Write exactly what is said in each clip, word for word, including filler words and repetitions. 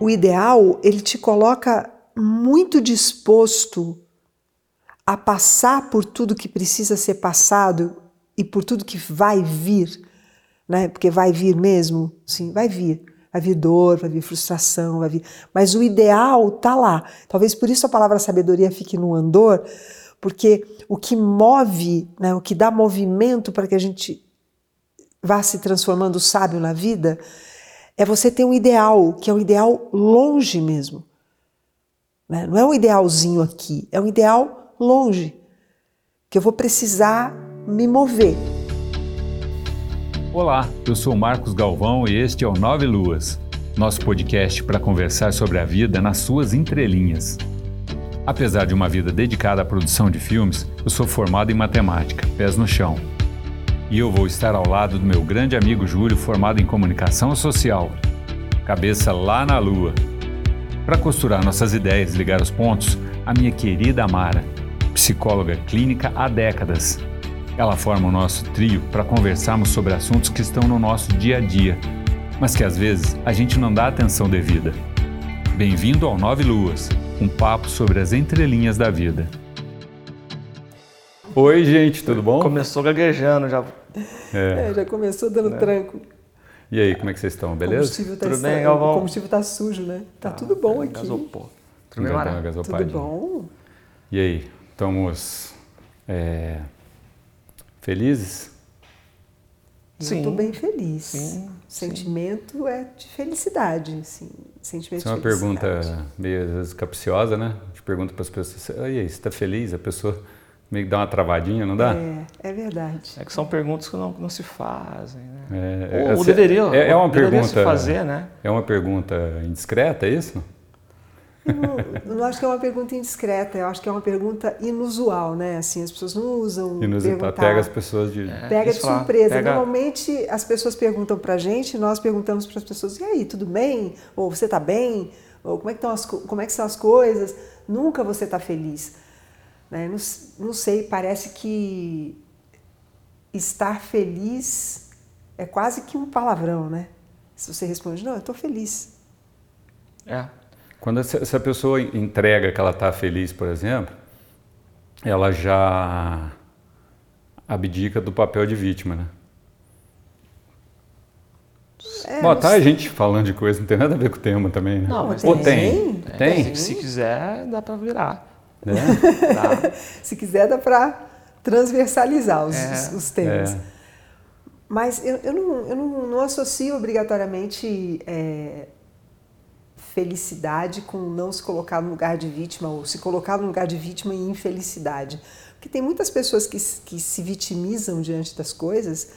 o ideal, ele te coloca muito disposto a passar por tudo que precisa ser passado e por tudo que vai vir, né? Porque vai vir mesmo, sim, vai vir. Vai vir dor, vai vir frustração, vai vir... Mas o ideal está lá. Talvez por isso a palavra sabedoria fique no andor, porque o que move, né, o que dá movimento para que a gente vá se transformando sábio na vida, é você ter um ideal, que é um ideal longe mesmo. Né? Não é um idealzinho aqui, é um ideal longe, que eu vou precisar me mover. Olá, eu sou Marcos Galvão e este é o Nove Luas, nosso podcast para conversar sobre a vida nas suas entrelinhas. Apesar de uma vida dedicada à produção de filmes, eu sou formado em matemática, pés no chão. E eu vou estar ao lado do meu grande amigo Júlio, formado em comunicação social, cabeça lá na lua. Para costurar nossas ideias e ligar os pontos, a minha querida Mara, psicóloga clínica há décadas. Ela forma o nosso trio para conversarmos sobre assuntos que estão no nosso dia a dia, mas que às vezes a gente não dá atenção devida. Bem-vindo ao Nove Luas, um papo sobre as entrelinhas da vida. Oi, gente, tudo bom? Começou gaguejando já. É, é já começou dando é. tranco. E aí, como é que vocês estão? Beleza? O combustível tá, tudo bem, o combustível tá sujo, né? Tá ah, tudo bom aqui. Gasopor. Tudo bem, Mara? Tudo bom? E aí, estamos... É... Felizes? Sim. Muito bem feliz. Sim, sentimento sim. é de felicidade, sim. Sentimento Isso é uma pergunta meio às vezes capciosa, né? A gente pergunta para as pessoas, e aí, você está feliz? A pessoa meio que dá uma travadinha, não dá? É, é verdade. É que são perguntas que não, não se fazem, né? É, ou, ou assim, deveria, é, é uma deveria pergunta, se fazer, né? É uma pergunta indiscreta, é isso? Eu não acho que é uma pergunta indiscreta, eu acho que é uma pergunta inusual, né? Assim, as pessoas não usam Inusitar, perguntar. Pega as pessoas de... É, pega de surpresa. Pega... Normalmente as pessoas perguntam pra gente, nós perguntamos para as pessoas, e aí, tudo bem? Ou você tá bem? Ou como é que, as, como é que são as coisas? Nunca você tá feliz. Né? Não, não sei, parece que estar feliz é quase que um palavrão, né? Se você responde, não, eu tô feliz. É. Quando essa pessoa entrega que ela está feliz, por exemplo, ela já abdica do papel de vítima, né? É, Bom, tá a gente falando de coisa, não tem nada a ver com o tema também, né? Não, mas Ou tem. Tem? tem. tem. Se quiser, dá para virar. Né? Dá. Se quiser, dá para transversalizar os, é, os temas. É. Mas eu, eu, não, eu não, não associo obrigatoriamente... É, felicidade com não se colocar no lugar de vítima ou se colocar no lugar de vítima em infelicidade. Porque tem muitas pessoas que, que se vitimizam diante das coisas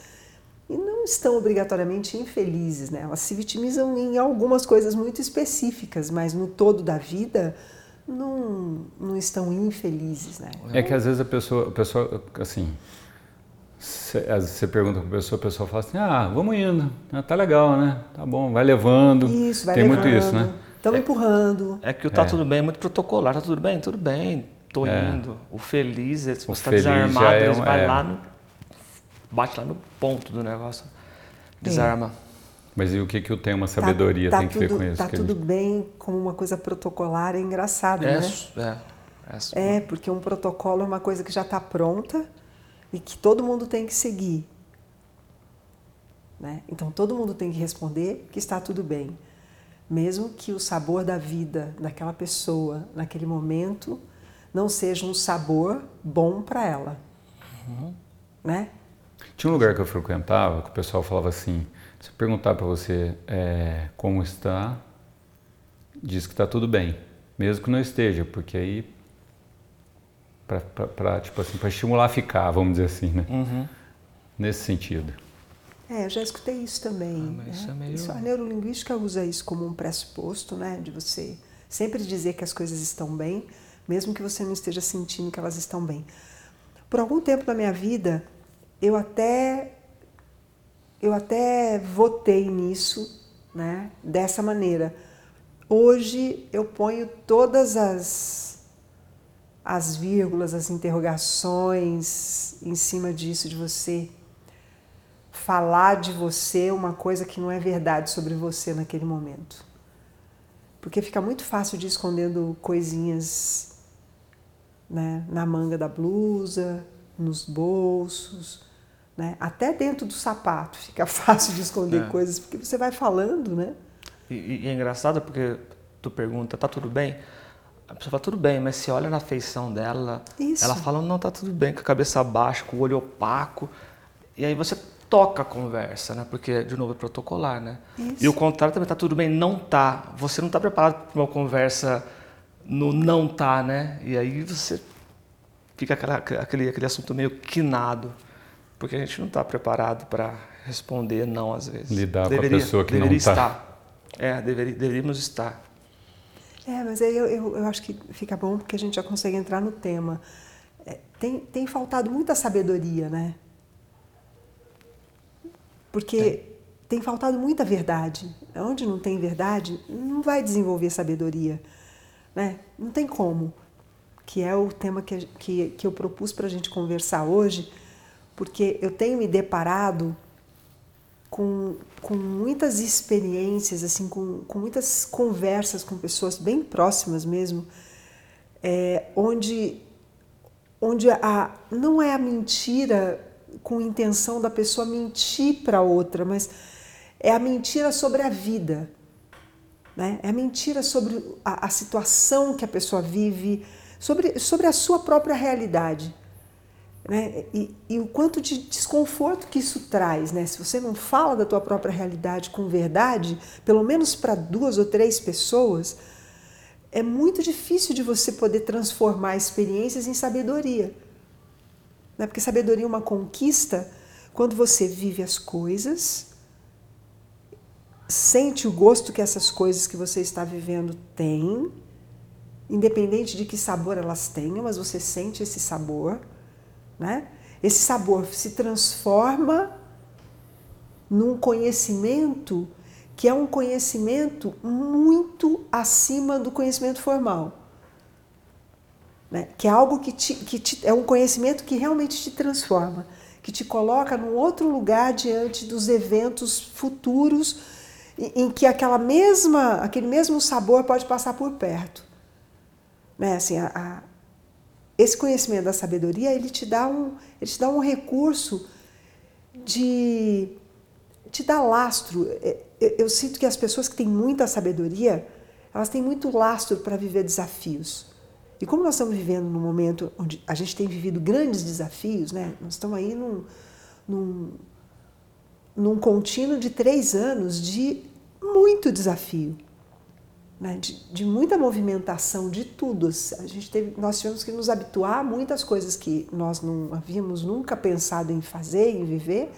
e não estão obrigatoriamente infelizes, né? Elas se vitimizam em algumas coisas muito específicas, mas no todo da vida não, não estão infelizes, né? É que às vezes a pessoa, a pessoa assim, você pergunta para a pessoa, a pessoa fala assim, ah, vamos indo, tá legal, né? Tá bom, vai levando. Isso, vai Tem levando. Tem muito isso, né? Estamos é, empurrando. É que o tá é. tudo bem é muito protocolar, tá tudo bem, tudo bem, tô é. indo. O feliz, você está desarmado, é eles um, vai é. lá, no, bate lá no ponto do negócio, desarma. É. Mas e o que, que o tema sabedoria tá, tá tem tudo, que ver com isso? Tá tudo gente... bem como uma coisa protocolar, é engraçado, é, né? É, é, é, porque um protocolo é uma coisa que já está pronta, e que todo mundo tem que seguir, né? Então todo mundo tem que responder que está tudo bem, mesmo que o sabor da vida daquela pessoa, naquele momento, não seja um sabor bom para ela, uhum. né? Tinha um lugar que eu frequentava que o pessoal falava assim, se eu perguntar para você é, como está, diz que está tudo bem, mesmo que não esteja, porque aí para tipo assim, para estimular a ficar, vamos dizer assim, né? Uhum. Nesse sentido. É, eu já escutei isso também. Ah, mas né? é meio... isso, a neurolinguística usa isso como um pressuposto, né? De você sempre dizer que as coisas estão bem, mesmo que você não esteja sentindo que elas estão bem. Por algum tempo da minha vida, eu até, eu até votei nisso, né? Dessa maneira. Hoje eu ponho todas as... as vírgulas, as interrogações em cima disso, de você falar de você uma coisa que não é verdade sobre você naquele momento. Porque fica muito fácil de ir escondendo coisinhas, né, na manga da blusa, nos bolsos, né? Até dentro do sapato fica fácil de esconder é. coisas, porque você vai falando, né? E, e é engraçado porque tu pergunta, tá tudo bem? A pessoa fala, tudo bem, mas se olha na feição dela, Isso. ela fala, não, tá tudo bem, com a cabeça baixa, com o olho opaco. E aí você toca a conversa, né? Porque, de novo, é protocolar, né? Isso. E o contrário também, tá tudo bem, não tá. Você não tá preparado para uma conversa no não tá, né? E aí você fica aquela, aquele, aquele assunto meio quinado, porque a gente não tá preparado para responder não, às vezes. Lidar deveria, com a pessoa que não tá. Estar. É, deveria, deveríamos estar. É, mas aí eu, eu, eu acho que fica bom porque a gente já consegue entrar no tema. É, tem, tem faltado muita sabedoria, né? Porque tem. tem faltado muita verdade. Onde não tem verdade, não vai desenvolver sabedoria, né? Não tem como. Que é o tema que, que, que eu propus para a gente conversar hoje, porque eu tenho me deparado Com, com muitas experiências, assim, com, com muitas conversas com pessoas bem próximas mesmo, é, onde, onde a, não é a mentira com intenção da pessoa mentir para outra, mas é a mentira sobre a vida, né? É a mentira sobre a, a situação que a pessoa vive, sobre, sobre a sua própria realidade. Né? E, e o quanto de desconforto que isso traz, né? Se você não fala da tua própria realidade com verdade, pelo menos para duas ou três pessoas, é muito difícil de você poder transformar experiências em sabedoria, né? Porque sabedoria é uma conquista quando você vive as coisas, sente o gosto que essas coisas que você está vivendo têm, independente de que sabor elas tenham, mas você sente esse sabor, né? Esse sabor se transforma num conhecimento que é um conhecimento muito acima do conhecimento formal, né? Que é algo que, te, que te, é um conhecimento que realmente te transforma, que te coloca num outro lugar diante dos eventos futuros em, em que aquela mesma, aquele mesmo sabor pode passar por perto, né? Assim, a, a Esse conhecimento da sabedoria, ele te dá um, ele te dá um recurso de... te dá lastro. Eu, eu sinto que as pessoas que têm muita sabedoria, elas têm muito lastro para viver desafios. E como nós estamos vivendo num momento onde a gente tem vivido grandes desafios, né? Nós estamos aí num, num, num contínuo de três anos de muito desafio. Né, de, de muita movimentação, de tudo. A gente teve, nós tivemos que nos habituar a muitas coisas que nós não havíamos nunca pensado em fazer, em viver.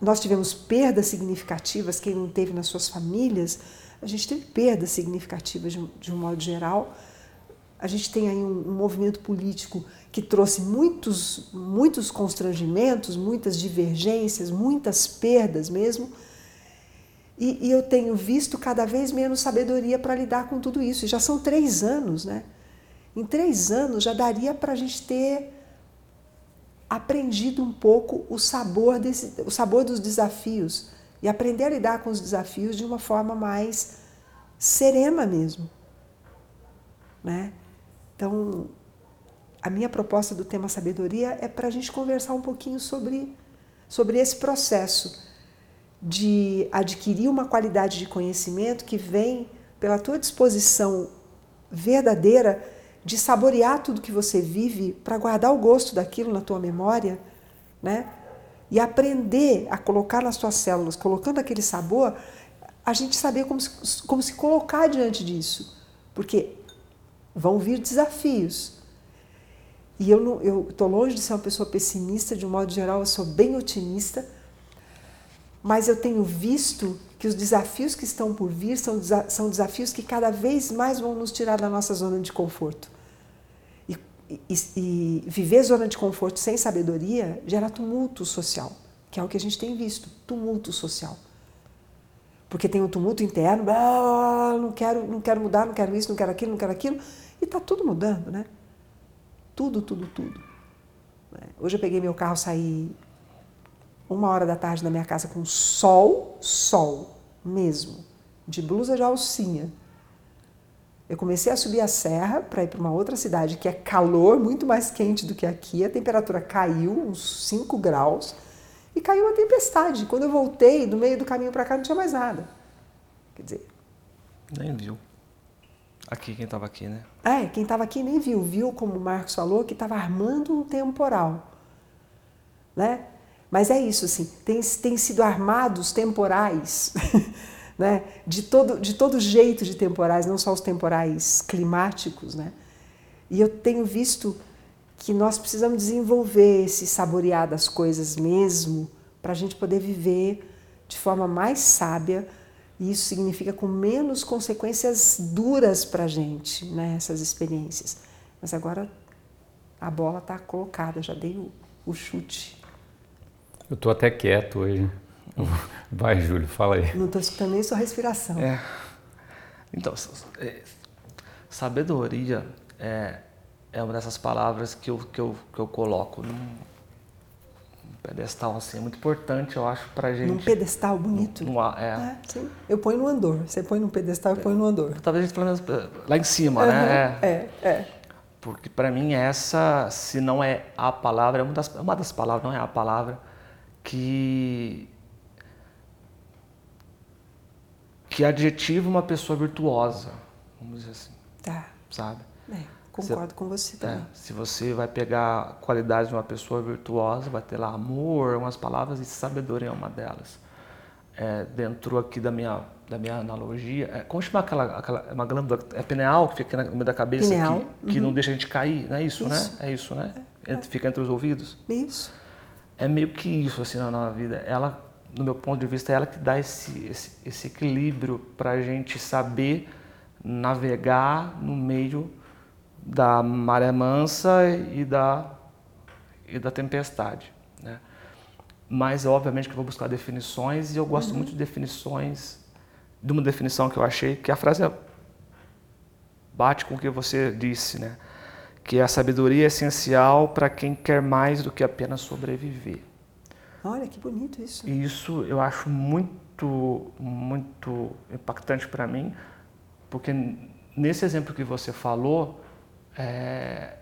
Nós tivemos perdas significativas, quem não teve nas suas famílias, a gente teve perdas significativas de, de um modo geral. A gente tem aí um, um movimento político que trouxe muitos, muitos constrangimentos, muitas divergências, muitas perdas mesmo. E, e eu tenho visto cada vez menos sabedoria para lidar com tudo isso. E já são três anos, né? Em três anos já daria para a gente ter aprendido um pouco o sabor, desse, o sabor dos desafios e aprender a lidar com os desafios de uma forma mais serena mesmo, né? Então, a minha proposta do tema sabedoria é para a gente conversar um pouquinho sobre, sobre esse processo de adquirir uma qualidade de conhecimento que vem pela tua disposição verdadeira de saborear tudo que você vive para guardar o gosto daquilo na tua memória, né? E aprender a colocar nas tuas células, colocando aquele sabor, a gente saber como se, como se colocar diante disso, porque vão vir desafios. E eu não, eu tô longe de ser uma pessoa pessimista, de um modo geral eu sou bem otimista, mas eu tenho visto que os desafios que estão por vir são, são desafios que cada vez mais vão nos tirar da nossa zona de conforto. E, e, e viver zona de conforto sem sabedoria gera tumulto social, que é o que a gente tem visto, tumulto social. Porque tem um tumulto interno, ah, não quero, não quero mudar, não quero isso, não quero aquilo, não quero aquilo, e está tudo mudando, né? Tudo, tudo, tudo. Hoje eu peguei meu carro, saí... uma hora da tarde na minha casa com sol, sol mesmo, de blusa de alcinha. Eu comecei a subir a serra para ir para uma outra cidade que é calor, muito mais quente do que aqui. A temperatura caiu uns cinco graus e caiu uma tempestade. Quando eu voltei, no meio do caminho para cá, não tinha mais nada. Quer dizer... Nem viu. Aqui, quem estava aqui, né? É, quem estava aqui nem viu. Viu, como o Marcos falou, que estava armando um temporal. Né? Mas é isso, assim, tem, tem sido armados temporais... Né? De todo, de todo jeito de temporais, não só os temporais climáticos, né? E eu tenho visto que nós precisamos desenvolver esse saborear das coisas mesmo para a gente poder viver de forma mais sábia, e isso significa com menos consequências duras para a gente, né? Essas experiências. Mas agora a bola está colocada, já dei o, o chute. Eu estou até quieto hoje. Vai, Júlio, fala aí. Não estou escutando nem sua respiração. É. Então, sabedoria é, é uma dessas palavras que eu, que eu, que eu coloco num pedestal, assim, é muito importante, eu acho, pra gente... Num pedestal bonito? Num, num, é. É, sim. Eu ponho no andor, você põe num pedestal, eu ponho no andor. Talvez a gente fale lá em cima, uhum, né? É, é, é. Porque pra mim essa, se não é a palavra, é uma das, uma das palavras, não é a palavra, que... que adjetiva uma pessoa virtuosa, vamos dizer assim, tá. Sabe? É, concordo você, com você também. É, se você vai pegar qualidades de uma pessoa virtuosa, vai ter lá amor, umas palavras, e sabedoria é uma delas. É, dentro aqui da minha, da minha analogia, é, como chama aquela, aquela uma glândula, é pineal, que fica no meio da cabeça, pineal, que, uhum, que não deixa a gente cair, não é isso, isso. né? É isso, né? É, é. Fica entre os ouvidos. Isso. É meio que isso, assim, na, na vida. Ela... no meu ponto de vista, é ela que dá esse, esse, esse equilíbrio para a gente saber navegar no meio da maré mansa e da, e da tempestade, né? Mas, obviamente, que eu vou buscar definições, e eu gosto, uhum, muito de definições, de uma definição que eu achei, que a frase bate com o que você disse, né? Que a sabedoria é essencial para quem quer mais do que apenas sobreviver. Olha, que bonito isso. E isso eu acho muito, muito impactante para mim, porque nesse exemplo que você falou, é...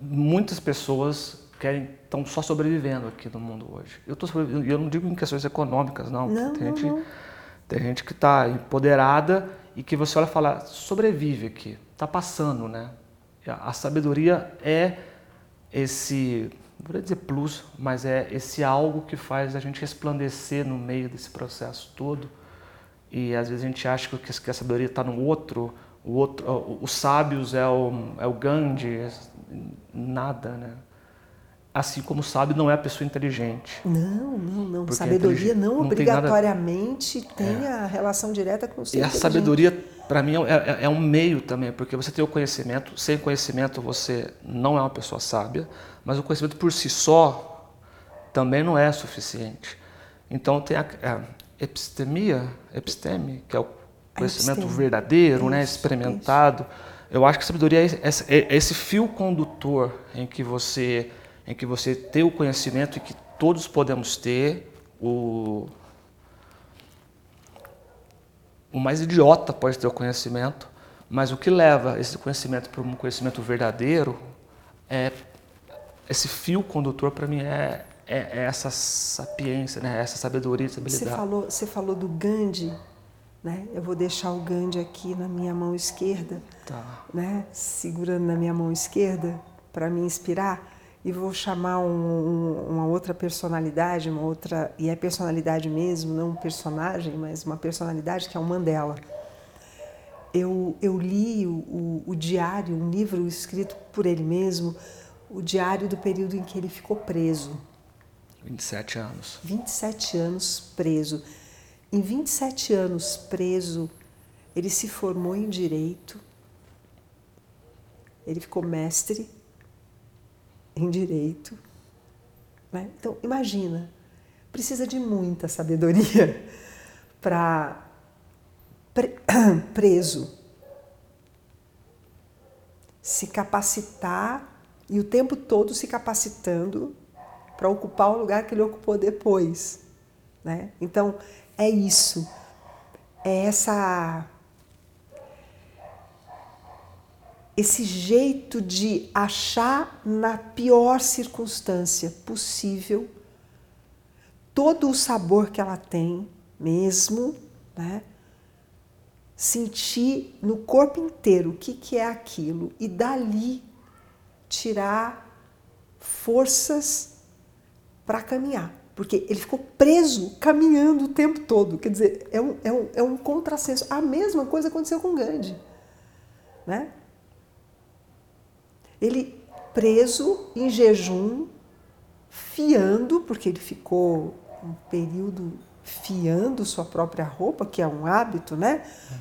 muitas pessoas querem, estão só sobrevivendo aqui no mundo hoje. Eu tô sobrevivendo, eu não digo em questões econômicas, não. Não, tem, não, gente, não. Tem gente que está empoderada e que você olha e fala, sobrevive aqui, está passando, né? A sabedoria é esse... não vou dizer plus, mas é esse algo que faz a gente resplandecer no meio desse processo todo. E às vezes a gente acha que a sabedoria está no outro, o outro, os sábios é o, é o Gandhi, nada, né? Assim como o sábio não é a pessoa inteligente. Não, não, não. Porque sabedoria não, não obrigatoriamente tem, nada... tem é. a relação direta com o ser inteligente. E a sabedoria, para mim, é, é, é um meio também, porque você tem o conhecimento, sem conhecimento você não é uma pessoa sábia, mas o conhecimento por si só também não é suficiente. Então tem a, a epistemia, episteme, que é o conhecimento episteme. verdadeiro, isso, né, experimentado. Isso. Eu acho que a sabedoria é esse, é esse fio condutor em que você... em que você tem o conhecimento e que todos podemos ter, o, o mais idiota pode ter o conhecimento, mas o que leva esse conhecimento para um conhecimento verdadeiro, é esse fio condutor, para mim, é, é, é essa sapiência, né? Essa sabedoria, essa habilidade. Você falou, você falou do Gandhi, né? Eu vou deixar o Gandhi aqui na minha mão esquerda, tá, né? Segurando na minha mão esquerda para me inspirar. E vou chamar um, um, uma outra personalidade, uma outra, e é personalidade mesmo, não um personagem, mas uma personalidade, que é o Mandela. Eu, eu li o, o, o diário, um livro escrito por ele mesmo, o diário do período em que ele ficou preso. vinte e sete anos. vinte e sete anos preso. Em vinte e sete anos preso, ele se formou em direito, ele ficou mestre em direito, né? Então, imagina, precisa de muita sabedoria para pre, preso se capacitar, e o tempo todo se capacitando para ocupar o lugar que ele ocupou depois, né? Então, é isso, é essa, esse jeito de achar na pior circunstância possível todo o sabor que ela tem mesmo, né? Sentir no corpo inteiro o que, que é aquilo e dali tirar forças para caminhar. Porque ele ficou preso caminhando o tempo todo. Quer dizer, é um, é um, é um contrassenso. A mesma coisa aconteceu com Gandhi, né? Ele preso em jejum, fiando, porque ele ficou um período fiando sua própria roupa, que é um hábito, né? Uhum.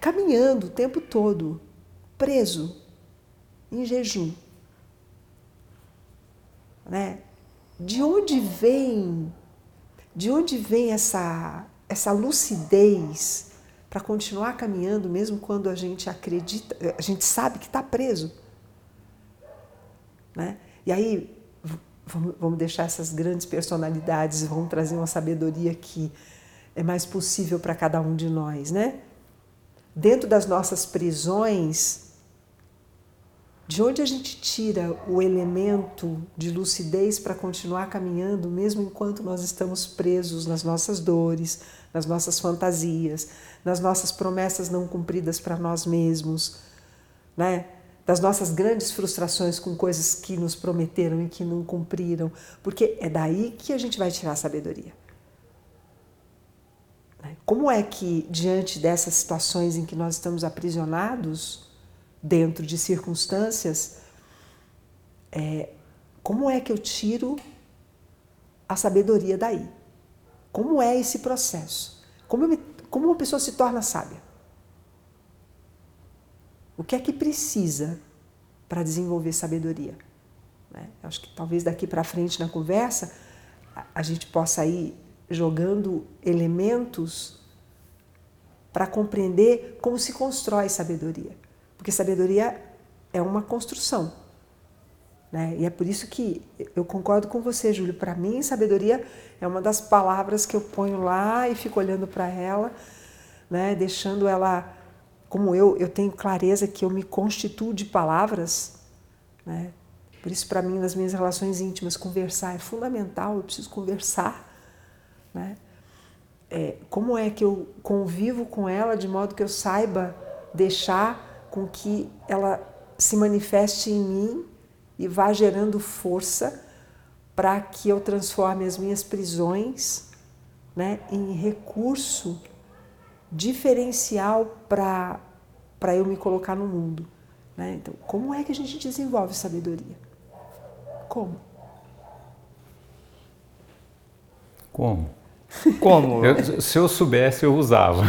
Caminhando o tempo todo, preso em jejum, né? De onde vem, de onde vem essa, essa lucidez para continuar caminhando mesmo quando a gente acredita, a gente sabe que está preso, né? E aí vamos, vamos deixar essas grandes personalidades, vamos trazer uma sabedoria que é mais possível para cada um de nós, né? Dentro das nossas prisões, de onde a gente tira o elemento de lucidez para continuar caminhando, mesmo enquanto nós estamos presos nas nossas dores, nas nossas fantasias, nas nossas promessas não cumpridas para nós mesmos, né? Das nossas grandes frustrações com coisas que nos prometeram e que não cumpriram, porque é daí que a gente vai tirar a sabedoria. Como é que, diante dessas situações em que nós estamos aprisionados, dentro de circunstâncias, é, como é que eu tiro a sabedoria daí? Como é esse processo? Como, eu me, como uma pessoa se torna sábia? O que é que precisa para desenvolver sabedoria? Né? Acho que talvez daqui para frente na conversa a, a gente possa ir jogando elementos para compreender como se constrói sabedoria. Porque sabedoria é uma construção, né? E é por isso que eu concordo com você, Júlio. Para mim, sabedoria é uma das palavras que eu ponho lá e fico olhando para ela, né? Deixando ela, como eu, eu tenho clareza que eu me constituo de palavras, né? Por isso, para mim, nas minhas relações íntimas, conversar é fundamental, eu preciso conversar, né? É, como é que eu convivo com ela de modo que eu saiba deixar com que ela se manifeste em mim e vá gerando força para que eu transforme as minhas prisões, né, em recurso diferencial para para eu me colocar no mundo, né? Então, como é que a gente desenvolve sabedoria? Como? Como? Como? Eu, se eu soubesse, eu usava.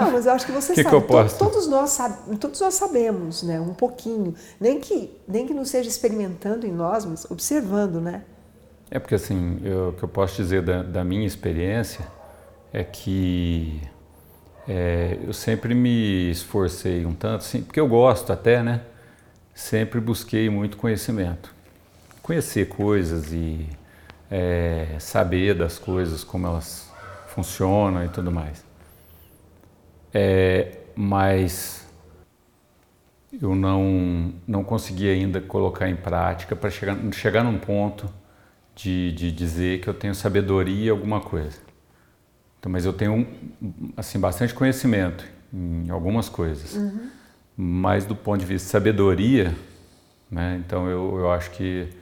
Não, mas eu acho que você que sabe. Que eu posso? Todos, nós sabe, todos nós sabemos, né? Um pouquinho. Nem que, nem que não seja experimentando em nós, mas observando, né? É porque, assim, eu, o que eu posso dizer da, da minha experiência é que é, eu sempre me esforcei um tanto, assim, porque eu gosto até, né? Sempre busquei muito conhecimento. Conhecer coisas e... É, saber das coisas, como elas funcionam e tudo mais. É, mas eu não, não consegui ainda colocar em prática para chegar, chegar num ponto de, de dizer que eu tenho sabedoria em alguma coisa. Então, mas eu tenho assim, bastante conhecimento em algumas coisas. Uhum. Mas do ponto de vista de sabedoria, né, então eu, eu acho que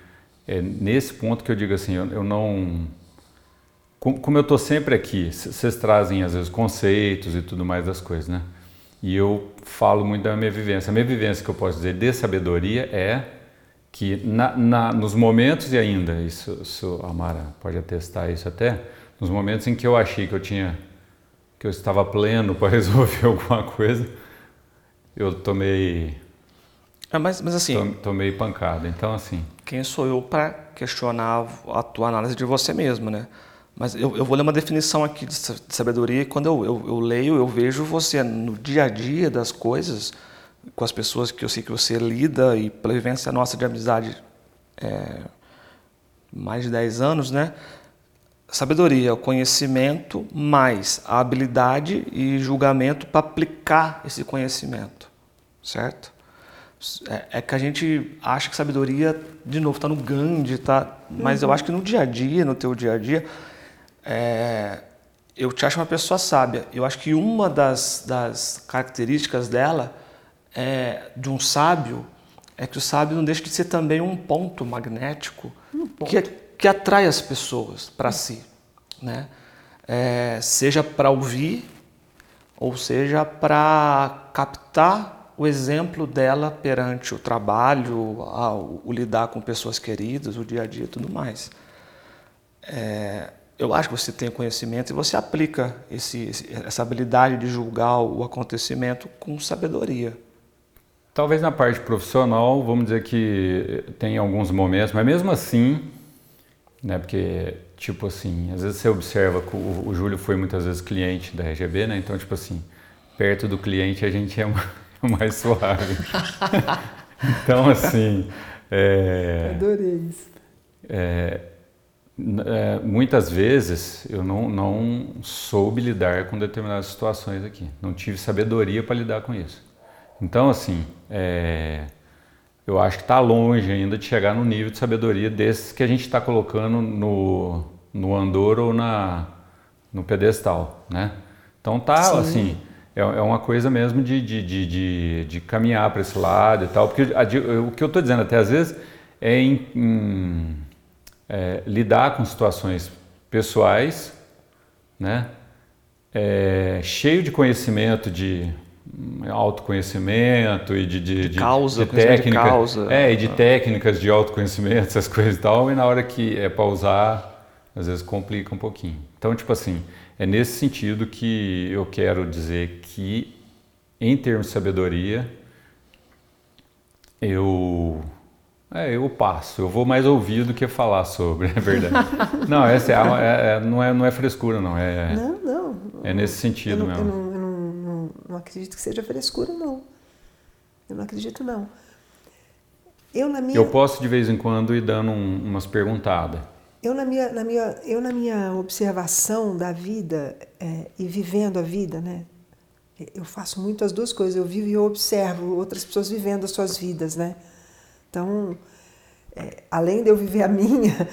é nesse ponto que eu digo assim, eu, eu não... Como, como eu estou sempre aqui, vocês trazem às vezes conceitos e tudo mais das coisas, né? E eu falo muito da minha vivência. A minha vivência que eu posso dizer de sabedoria é que na, na, nos momentos, e ainda, isso, isso a Mara pode atestar isso até, nos momentos em que eu achei que eu tinha, que eu estava pleno para resolver alguma coisa, eu tomei... Ah, mas, mas assim... Tomei pancada, então assim... Quem sou eu para questionar a tua análise de você mesmo, né? Mas eu, eu vou ler uma definição aqui de sabedoria e quando eu, eu, eu leio, eu vejo você no dia a dia das coisas, com as pessoas que eu sei que você lida e pela vivência nossa de amizade é, mais de dez anos, né? Sabedoria, o conhecimento mais a habilidade e julgamento para aplicar esse conhecimento, certo? É, é que a gente acha que sabedoria, de novo, está no Gandhi, tá? Mas uhum. eu acho que no dia a dia, no teu dia a dia, é, eu te acho uma pessoa sábia. Eu acho que uma das, das características dela, é, de um sábio, é que o sábio não deixa de ser também um ponto magnético um ponto. Que, que atrai as pessoas para si, né? É, seja para ouvir ou seja para captar o exemplo dela perante o trabalho, a, o, o lidar com pessoas queridas, o dia a dia e tudo mais. É, eu acho que você tem conhecimento e você aplica esse, essa habilidade de julgar o acontecimento com sabedoria. Talvez na parte profissional, vamos dizer que tem alguns momentos, mas mesmo assim, né, porque, tipo assim, às vezes você observa que o, o Júlio foi muitas vezes cliente da R G B, né, então, tipo assim, perto do cliente a gente é mais suave. Então, assim... É, adorei isso. É, é, muitas vezes eu não, não soube lidar com determinadas situações aqui, não tive sabedoria para lidar com isso. Então, assim, é, eu acho que está longe ainda de chegar no nível de sabedoria desses que a gente está colocando no, no andor ou na, no pedestal, né? Então, tá, sim. Assim, é, é uma coisa mesmo de, de, de, de, de caminhar para esse lado e tal, porque a, de, o que eu estou dizendo até às vezes é, em, em, é lidar com situações pessoais, né? É, cheio de conhecimento de... autoconhecimento e de, de, de causa, de técnica, de causa. É, e de técnicas de autoconhecimento, essas coisas e tal, e na hora que é pausar, às vezes complica um pouquinho. Então, tipo assim, é nesse sentido que eu quero dizer que, em termos de sabedoria, eu, é, eu passo, eu vou mais ouvir do que falar sobre, é verdade. Não, essa é, é, é, não, é, não é frescura, não. É, não, não. É nesse sentido eu não, mesmo. Eu não, eu não... Não acredito que seja frescura, não. Eu não acredito, não. Eu, na minha... eu posso, de vez em quando, ir dando um, umas perguntadas. Eu na minha, na minha, eu, na minha observação da vida é, e vivendo a vida, né? Eu faço muito as duas coisas. Eu vivo e eu observo outras pessoas vivendo as suas vidas, né? Então, é, além de eu viver a minha...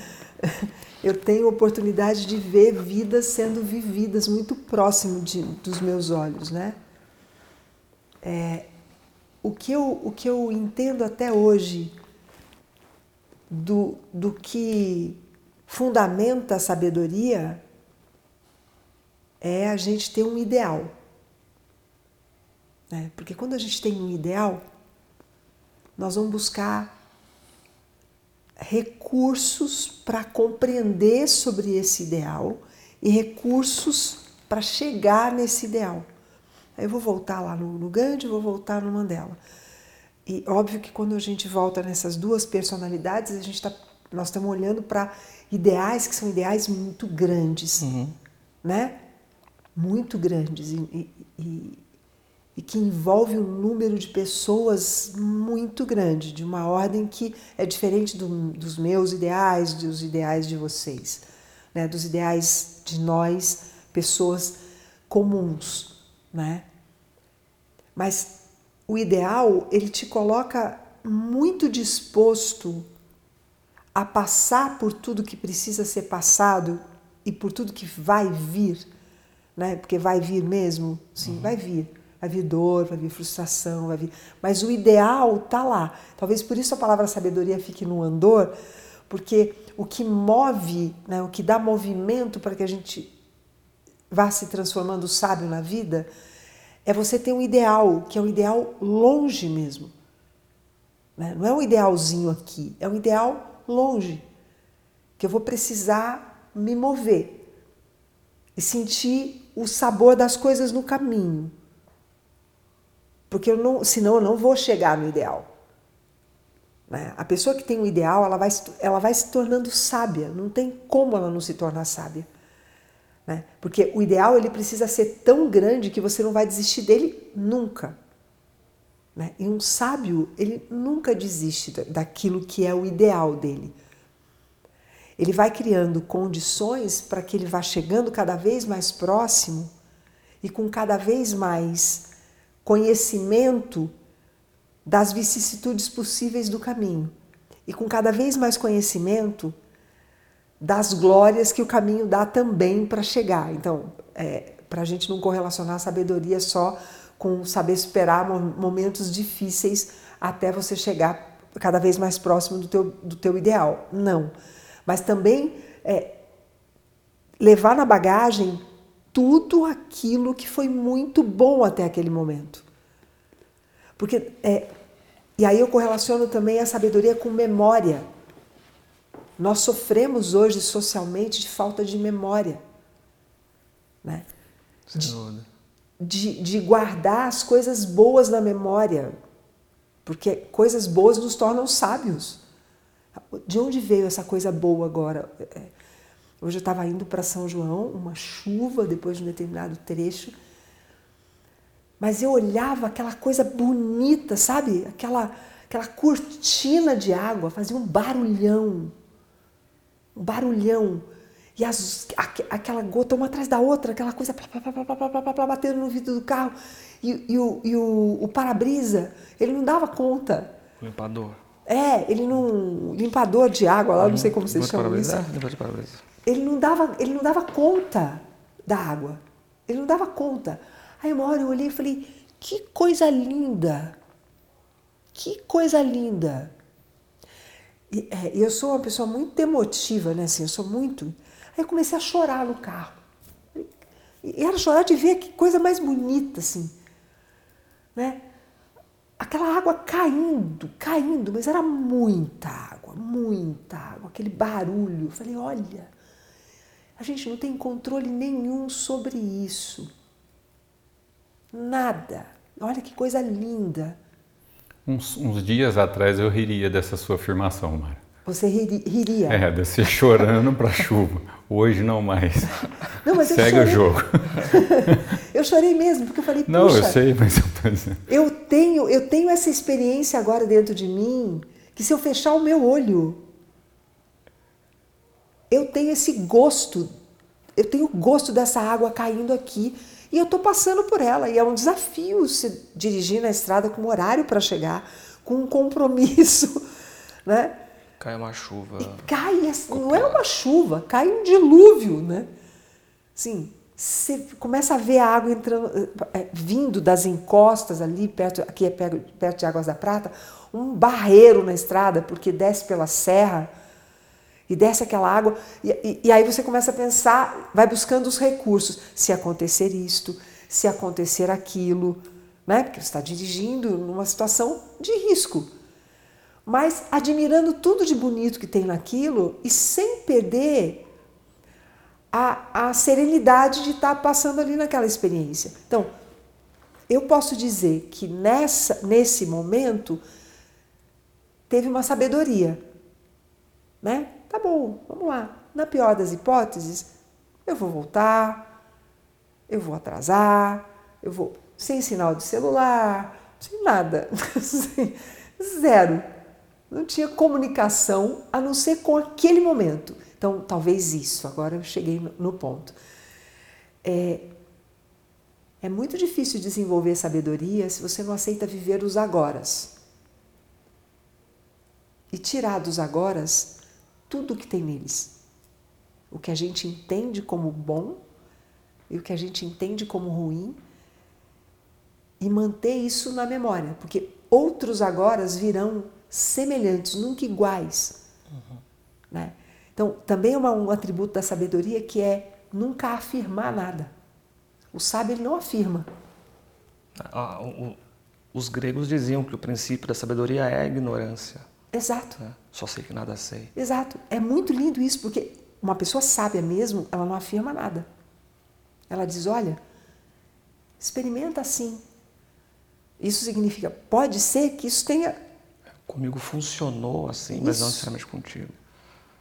eu tenho oportunidade de ver vidas sendo vividas muito próximo de, dos meus olhos, né? É, o, que eu, o que eu entendo até hoje do, do que fundamenta a sabedoria é a gente ter um ideal, né? Porque quando a gente tem um ideal, nós vamos buscar recursos para compreender sobre esse ideal e recursos para chegar nesse ideal. Aí eu vou voltar lá no, no Gandhi, vou voltar no Mandela. E óbvio que quando a gente volta nessas duas personalidades, a gente tá, nós estamos olhando para ideais que são ideais muito grandes, uhum. né? Muito grandes e, e, e que envolve um número de pessoas muito grande, de uma ordem que é diferente do, dos meus ideais, dos ideais de vocês, né? Dos ideais de nós, pessoas comuns, né? Mas o ideal, ele te coloca muito disposto a passar por tudo que precisa ser passado e por tudo que vai vir, né? Porque vai vir mesmo, sim, uhum. vai vir. Vai vir dor, vai vir frustração, vai vir... Mas o ideal está lá. Talvez por isso a palavra sabedoria fique no andor, porque o que move, né, o que dá movimento para que a gente vá se transformando sábio na vida, é você ter um ideal, que é um ideal longe mesmo. Né? Não é um idealzinho aqui, é um ideal longe, que eu vou precisar me mover e sentir o sabor das coisas no caminho. Porque eu não, senão eu não vou chegar no ideal. Né? A pessoa que tem um ideal, ela vai, ela vai se tornando sábia. Não tem como ela não se tornar sábia. Né? Porque o ideal, ele precisa ser tão grande que você não vai desistir dele nunca. Né? E um sábio, ele nunca desiste daquilo que é o ideal dele. Ele vai criando condições para que ele vá chegando cada vez mais próximo e com cada vez mais conhecimento das vicissitudes possíveis do caminho e com cada vez mais conhecimento das glórias que o caminho dá também para chegar. Então, é, para a gente não correlacionar a sabedoria só com saber esperar momentos difíceis até você chegar cada vez mais próximo do teu, do teu ideal. Não. Mas também é, levar na bagagem tudo aquilo que foi muito bom até aquele momento. Porque, é, e aí eu correlaciono também a sabedoria com memória. Nós sofremos hoje socialmente de falta de memória, né? De, de, de guardar as coisas boas na memória, porque coisas boas nos tornam sábios. De onde veio essa coisa boa agora? Hoje eu estava indo para São João, uma chuva depois de um determinado trecho, mas eu olhava aquela coisa bonita, sabe? Aquela, aquela cortina de água, fazia um barulhão, um barulhão, e as, a, aquela gota uma atrás da outra, aquela coisa plá, plá, plá, plá, plá, plá, plá, batendo no vidro do carro, e, e o, e o, o para-brisa, ele não dava conta. O limpador. É, ele não... limpador de água lá, não sei como vocês chamam isso. Ele não dava, ele não dava conta da água. Ele não dava conta. Aí uma hora eu olhei e falei, que coisa linda! Que coisa linda! E é, eu sou uma pessoa muito emotiva, né? Assim, eu sou muito... Aí eu comecei a chorar no carro. E era chorar de ver que coisa mais bonita, assim. Né? Aquela água caindo, caindo, mas era muita água, muita água, aquele barulho. Eu falei, olha, a gente não tem controle nenhum sobre isso. Nada. Olha que coisa linda. Uns, uns dias atrás eu riria dessa sua afirmação, Mara. Você ri, riria? É, você chorando para a chuva. Hoje não mais. Não, mas eu Segue chorei. o jogo. Eu chorei mesmo, porque eu falei, não, puxa... Não, eu sei, mas eu tô dizendo... Eu tenho, eu tenho essa experiência agora dentro de mim, que se eu fechar o meu olho, eu tenho esse gosto, eu tenho o gosto dessa água caindo aqui, e eu tô passando por ela, e é um desafio se dirigir na estrada com um horário para chegar, com um compromisso, né? Cai uma chuva. E cai, assim, não é uma chuva, cai um dilúvio, né? Sim. Você começa a ver a água entrando, é, vindo das encostas ali, perto, aqui é perto de Águas da Prata, um barreiro na estrada, porque desce pela serra e desce aquela água. E, e, e aí você começa a pensar, vai buscando os recursos. Se acontecer isto, se acontecer aquilo, né? Porque você está dirigindo numa situação de risco. Mas admirando tudo de bonito que tem naquilo e sem perder... A, a serenidade de estar passando ali naquela experiência. Então, eu posso dizer que nessa, nesse momento teve uma sabedoria, né? Tá bom, vamos lá. Na pior das hipóteses, eu vou voltar, eu vou atrasar, eu vou sem sinal de celular, sem nada, zero. Não tinha comunicação a não ser com aquele momento. Então, talvez isso. Agora eu cheguei no ponto. É, é muito difícil desenvolver sabedoria se você não aceita viver os agoras. E tirar dos agoras tudo o que tem neles. O que a gente entende como bom e o que a gente entende como ruim. E manter isso na memória. Porque outros agoras virão semelhantes, nunca iguais. Uhum. Né? Então, também é um atributo da sabedoria que é nunca afirmar nada. O sábio, ele não afirma. Ah, o, o, os gregos diziam que o princípio da sabedoria é a ignorância. Exato. Né? Só sei que nada sei. Exato. É muito lindo isso, porque uma pessoa sábia mesmo, ela não afirma nada. Ela diz, olha, experimenta assim. Isso significa, pode ser que isso tenha... Comigo funcionou assim, isso. Mas não necessariamente contigo.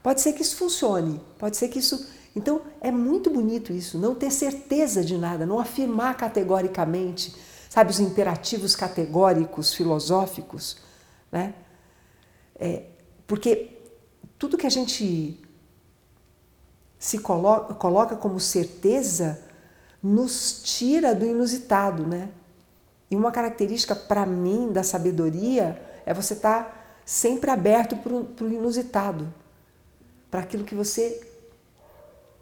Pode ser que isso funcione, pode ser que isso... Então, é muito bonito isso, não ter certeza de nada, não afirmar categoricamente, sabe, os imperativos categóricos, filosóficos, né? É, porque tudo que a gente se colo- coloca como certeza nos tira do inusitado, né? E uma característica, para mim, da sabedoria é você estar sempre aberto para o inusitado, para aquilo que você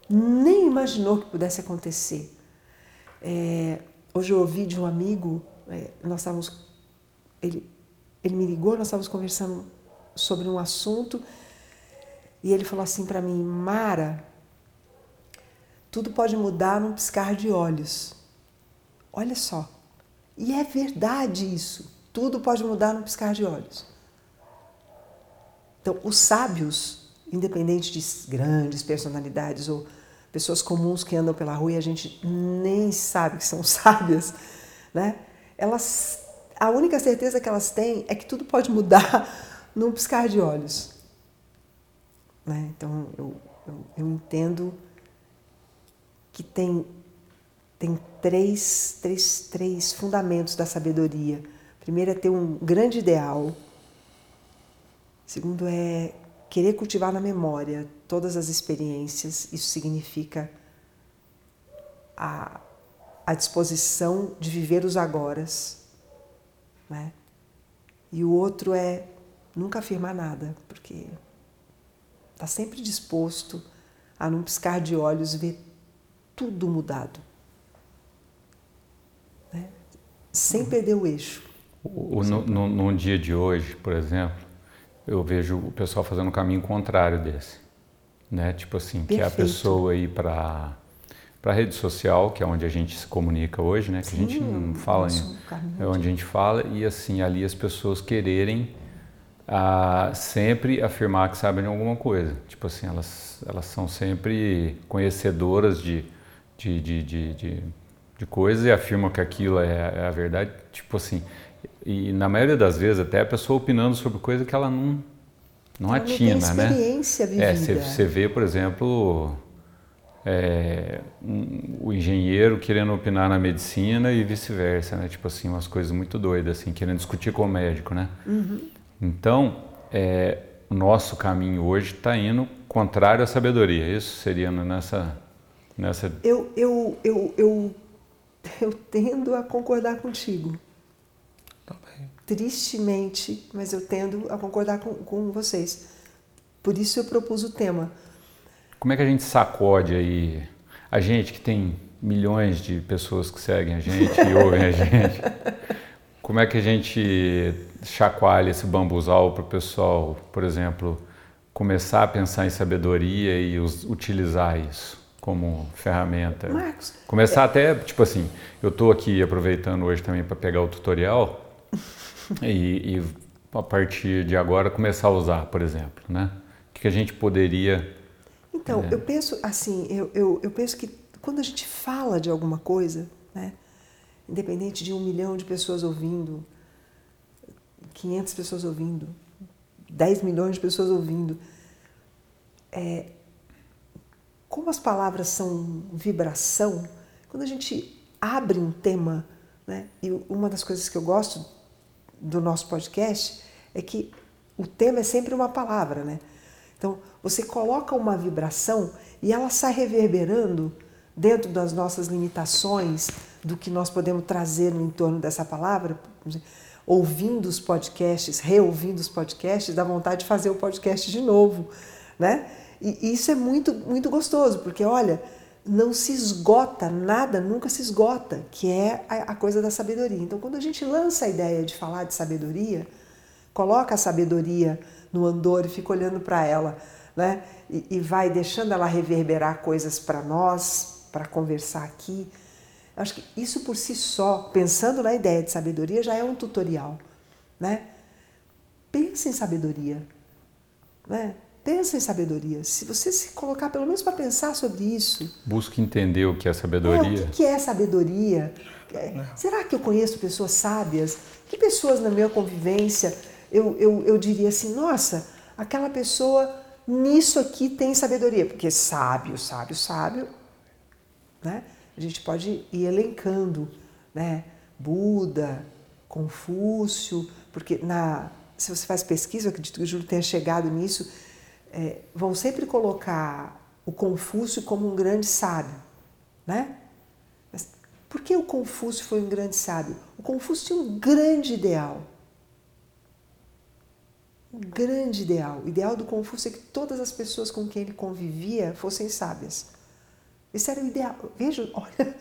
nem imaginou que pudesse acontecer. É, hoje eu ouvi de um amigo, é, nós estávamos, ele, ele me ligou, nós estávamos conversando sobre um assunto e ele falou assim para mim: Mara, tudo pode mudar num piscar de olhos. Olha só. E é verdade isso. Tudo pode mudar num piscar de olhos. Então, os sábios, independente de grandes personalidades ou pessoas comuns que andam pela rua e a gente nem sabe que são sábias, né? Elas, a única certeza que elas têm é que tudo pode mudar num piscar de olhos. Né? Então, eu, eu, eu entendo que tem, tem três, três, três fundamentos da sabedoria. Primeiro é ter um grande ideal. Segundo é querer cultivar na memória todas as experiências. Isso significa a, a disposição de viver os agoras. Né? E o outro é nunca afirmar nada, porque está sempre disposto a, num piscar de olhos, ver tudo mudado, né? Sem perder o eixo. O, no, no, num dia de hoje, por exemplo, eu vejo o pessoal fazendo o caminho contrário desse, né? Tipo assim, perfeito. Que é a pessoa ir para a rede social, que é onde a gente se comunica hoje, né? Que sim, a gente não fala, em, é onde a gente fala, e assim, ali as pessoas quererem a sempre afirmar que sabem alguma coisa. Tipo assim, elas, elas são sempre conhecedoras de De, de, de, de, de coisas e afirmam que aquilo é, é a verdade, tipo assim, e na maioria das vezes até a pessoa opinando sobre coisa que ela não, não ela atina, não tem experiência, né? Vivida. É, você, você vê, por exemplo, é, um, o engenheiro querendo opinar na medicina e vice-versa, né? Tipo assim, umas coisas muito doidas, assim, querendo discutir com o médico, né? Uhum. Então, é, o nosso caminho hoje está indo contrário à sabedoria, isso seria nessa... Nessa... Eu, eu, eu, eu, eu tendo a concordar contigo. Tá bem. Tristemente, mas eu tendo a concordar com, com vocês. Por isso eu propus o tema. Como é que a gente sacode aí? A gente que tem milhões de pessoas que seguem a gente e ouvem a gente. Como é que a gente chacoalha esse bambuzal para o pessoal, por exemplo, começar a pensar em sabedoria e us, utilizar isso como ferramenta? Marcos, começar é. até, tipo assim, eu estou aqui aproveitando hoje também para pegar o tutorial e, e a partir de agora começar a usar, por exemplo, né? O que a gente poderia... Então, é... eu penso assim, eu, eu, eu penso que quando a gente fala de alguma coisa, né? Independente de um milhão de pessoas ouvindo, quinhentas pessoas ouvindo, dez milhões de pessoas ouvindo, é... como as palavras são vibração, quando a gente abre um tema, né? E uma das coisas que eu gosto do nosso podcast é que o tema é sempre uma palavra, né? Então, você coloca uma vibração e ela sai reverberando dentro das nossas limitações, do que nós podemos trazer no entorno dessa palavra. Ouvindo os podcasts, reouvindo os podcasts, dá vontade de fazer o podcast de novo, né? E isso é muito, muito gostoso, porque, olha, não se esgota, nada nunca se esgota, que é a, a coisa da sabedoria. Então, quando a gente lança a ideia de falar de sabedoria, coloca a sabedoria no andor e fica olhando para ela, né? E, e vai deixando ela reverberar coisas para nós, para conversar aqui. Eu acho que isso por si só, pensando na ideia de sabedoria, já é um tutorial, né? Pensa em sabedoria, né? Pensa em sabedoria. Se você se colocar, pelo menos, para pensar sobre isso... Busca entender o que é sabedoria. É, o que é sabedoria? É. Será que eu conheço pessoas sábias? Que pessoas na minha convivência eu, eu, eu diria assim, nossa, aquela pessoa nisso aqui tem sabedoria? Porque sábio, sábio, sábio, né? A gente pode ir elencando, né? Buda, Confúcio, porque na, se você faz pesquisa, eu acredito que o Júlio tenha chegado nisso... É, vão sempre colocar o Confúcio como um grande sábio, né? Mas por que o Confúcio foi um grande sábio? O Confúcio tinha um grande ideal. Um grande ideal. O ideal do Confúcio é que todas as pessoas com quem ele convivia fossem sábias. Esse era o ideal. Veja, olha,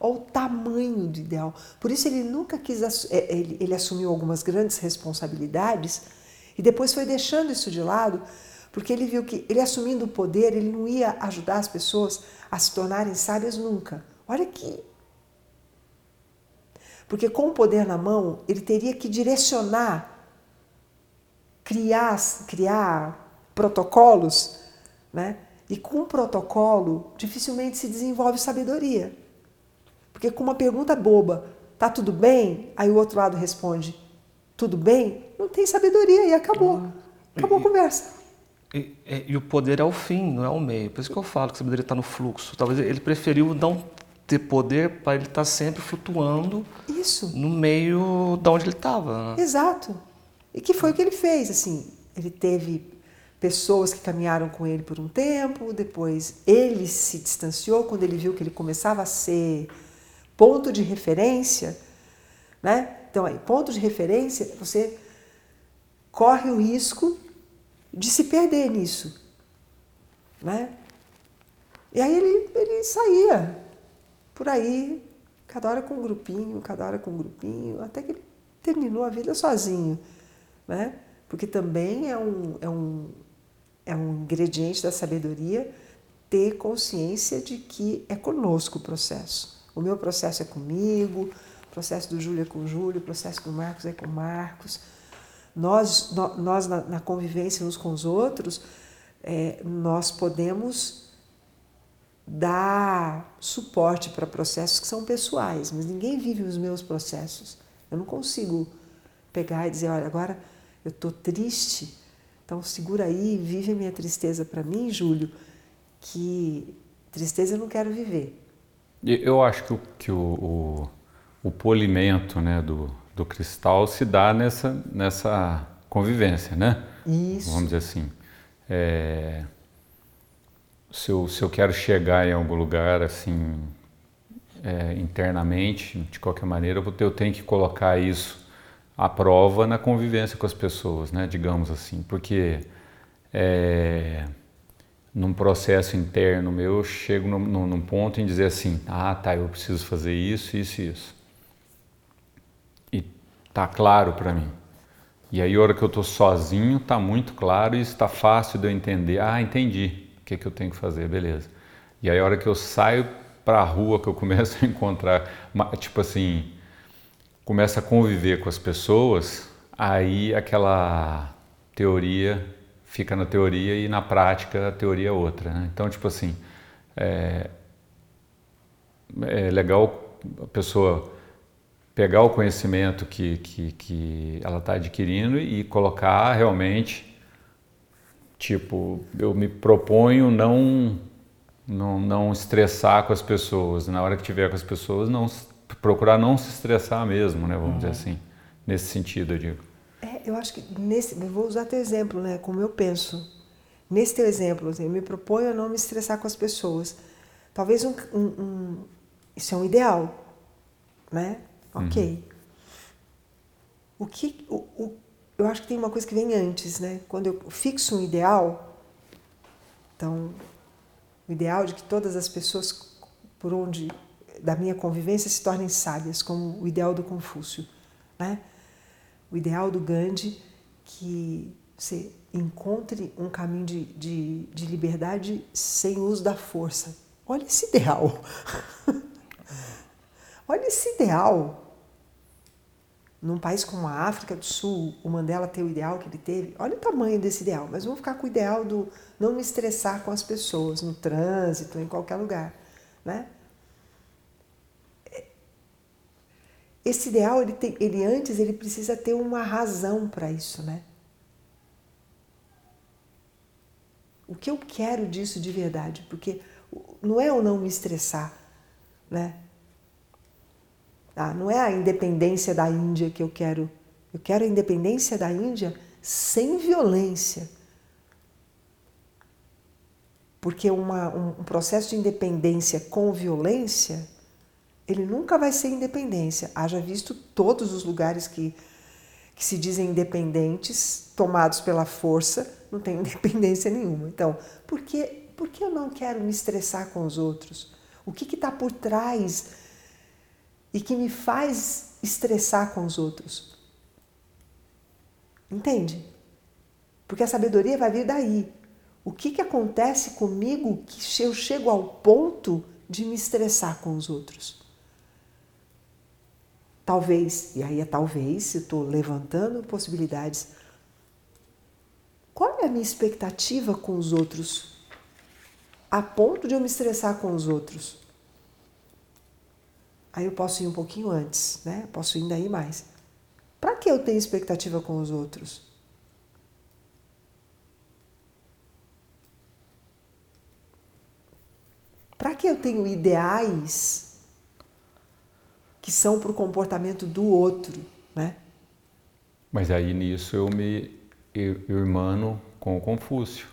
olha o tamanho do ideal. Por isso ele nunca quis... Ele, ele assumiu algumas grandes responsabilidades e depois foi deixando isso de lado, porque ele viu que ele assumindo o poder, ele não ia ajudar as pessoas a se tornarem sábias nunca. Olha aqui. Porque com o poder na mão, ele teria que direcionar, criar, criar protocolos, né? E com um protocolo, dificilmente se desenvolve sabedoria. Porque com uma pergunta boba, tá tudo bem? Aí o outro lado responde, tudo bem? Não tem sabedoria e acabou. Acabou a conversa. E, e, e o poder é o fim, não é o meio. Por isso que eu falo que a sabedoria está no fluxo. Talvez ele preferiu não ter poder para ele estar tá sempre flutuando isso. No meio de onde ele estava. Né? Exato. E que foi o que ele fez. Assim, ele teve pessoas que caminharam com ele por um tempo, depois ele se distanciou quando ele viu que ele começava a ser ponto de referência. Né? Então, aí, ponto de referência, você corre o risco de se perder nisso, né? E aí ele, ele saía por aí, cada hora com um grupinho, cada hora com um grupinho, até que ele terminou a vida sozinho, né? Porque também é um, é um, é um ingrediente da sabedoria ter consciência de que é conosco o processo. O meu processo é comigo, o processo do Júlio é com o Júlio, o processo do Marcos é com o Marcos. Nós, nós na, na convivência uns com os outros, é, nós podemos dar suporte para processos que são pessoais, mas ninguém vive os meus processos. Eu não consigo pegar e dizer, olha, agora eu estou triste, então segura aí, vive a minha tristeza para mim, Júlio, que tristeza eu não quero viver. Eu acho que o, que o, o, o polimento, né, do... do cristal se dá nessa, nessa convivência, né? Isso. Vamos dizer assim, é, se, eu, se eu quero chegar em algum lugar, assim, é, internamente, de qualquer maneira, eu, eu tenho que colocar isso à prova na convivência com as pessoas, né? Digamos assim, porque é, num processo interno meu, eu chego num, num ponto em dizer assim, ah, tá, eu preciso fazer isso, isso e isso. Tá claro para mim. E aí, a hora que eu tô sozinho, tá muito claro e está fácil de eu entender. Ah, entendi o que é que eu tenho que fazer, beleza. E aí, a hora que eu saio para a rua, que eu começo a encontrar, tipo assim, começo a conviver com as pessoas, aí aquela teoria fica na teoria e na prática a teoria é outra, né? Então, tipo assim, é, é legal a pessoa pegar o conhecimento que, que, que ela está adquirindo e colocar realmente, tipo, eu me proponho não, não, não estressar com as pessoas, na hora que tiver com as pessoas, não, procurar não se estressar mesmo, né, vamos uhum. dizer assim, nesse sentido, eu digo. É, eu acho que, nesse, eu vou usar teu exemplo, né, como eu penso, nesse teu exemplo, assim, eu me proponho a não me estressar com as pessoas, talvez um, um, um isso é um ideal, né? Ok. Uhum. O que, o, o, eu acho que tem uma coisa que vem antes, né? Quando eu fixo um ideal, então, o ideal de que todas as pessoas por onde, da minha convivência se tornem sábias, como o ideal do Confúcio, né? O ideal do Gandhi, que você encontre um caminho de, de, de liberdade sem o uso da força. Olha esse ideal! Olha esse ideal, num país como a África do Sul, o Mandela tem o ideal que ele teve, olha o tamanho desse ideal, mas vamos ficar com o ideal do não me estressar com as pessoas, no trânsito, em qualquer lugar, né? Esse ideal, ele, tem, ele antes, ele precisa ter uma razão para isso, né? O que eu quero disso de verdade, porque não é eu não me estressar, né? Ah, não é a independência da Índia que eu quero. Eu quero a independência da Índia sem violência. Porque uma, um, um processo de independência com violência, ele nunca vai ser independência. Haja visto todos os lugares que, que se dizem independentes, tomados pela força, não tem independência nenhuma. Então, por que, por que eu não quero me estressar com os outros? O que está por trás e que me faz estressar com os outros? Entende? Porque a sabedoria vai vir daí. O que, que acontece comigo que eu chego ao ponto de me estressar com os outros? Talvez, e aí é talvez, se eu estou levantando possibilidades, qual é a minha expectativa com os outros a ponto de eu me estressar com os outros? Aí eu posso ir um pouquinho antes, né? Posso ir daí mais. Para que eu tenho expectativa com os outros? Para que eu tenho ideais que são para o comportamento do outro, né? Mas aí nisso eu me eu, eu irmano com o Confúcio.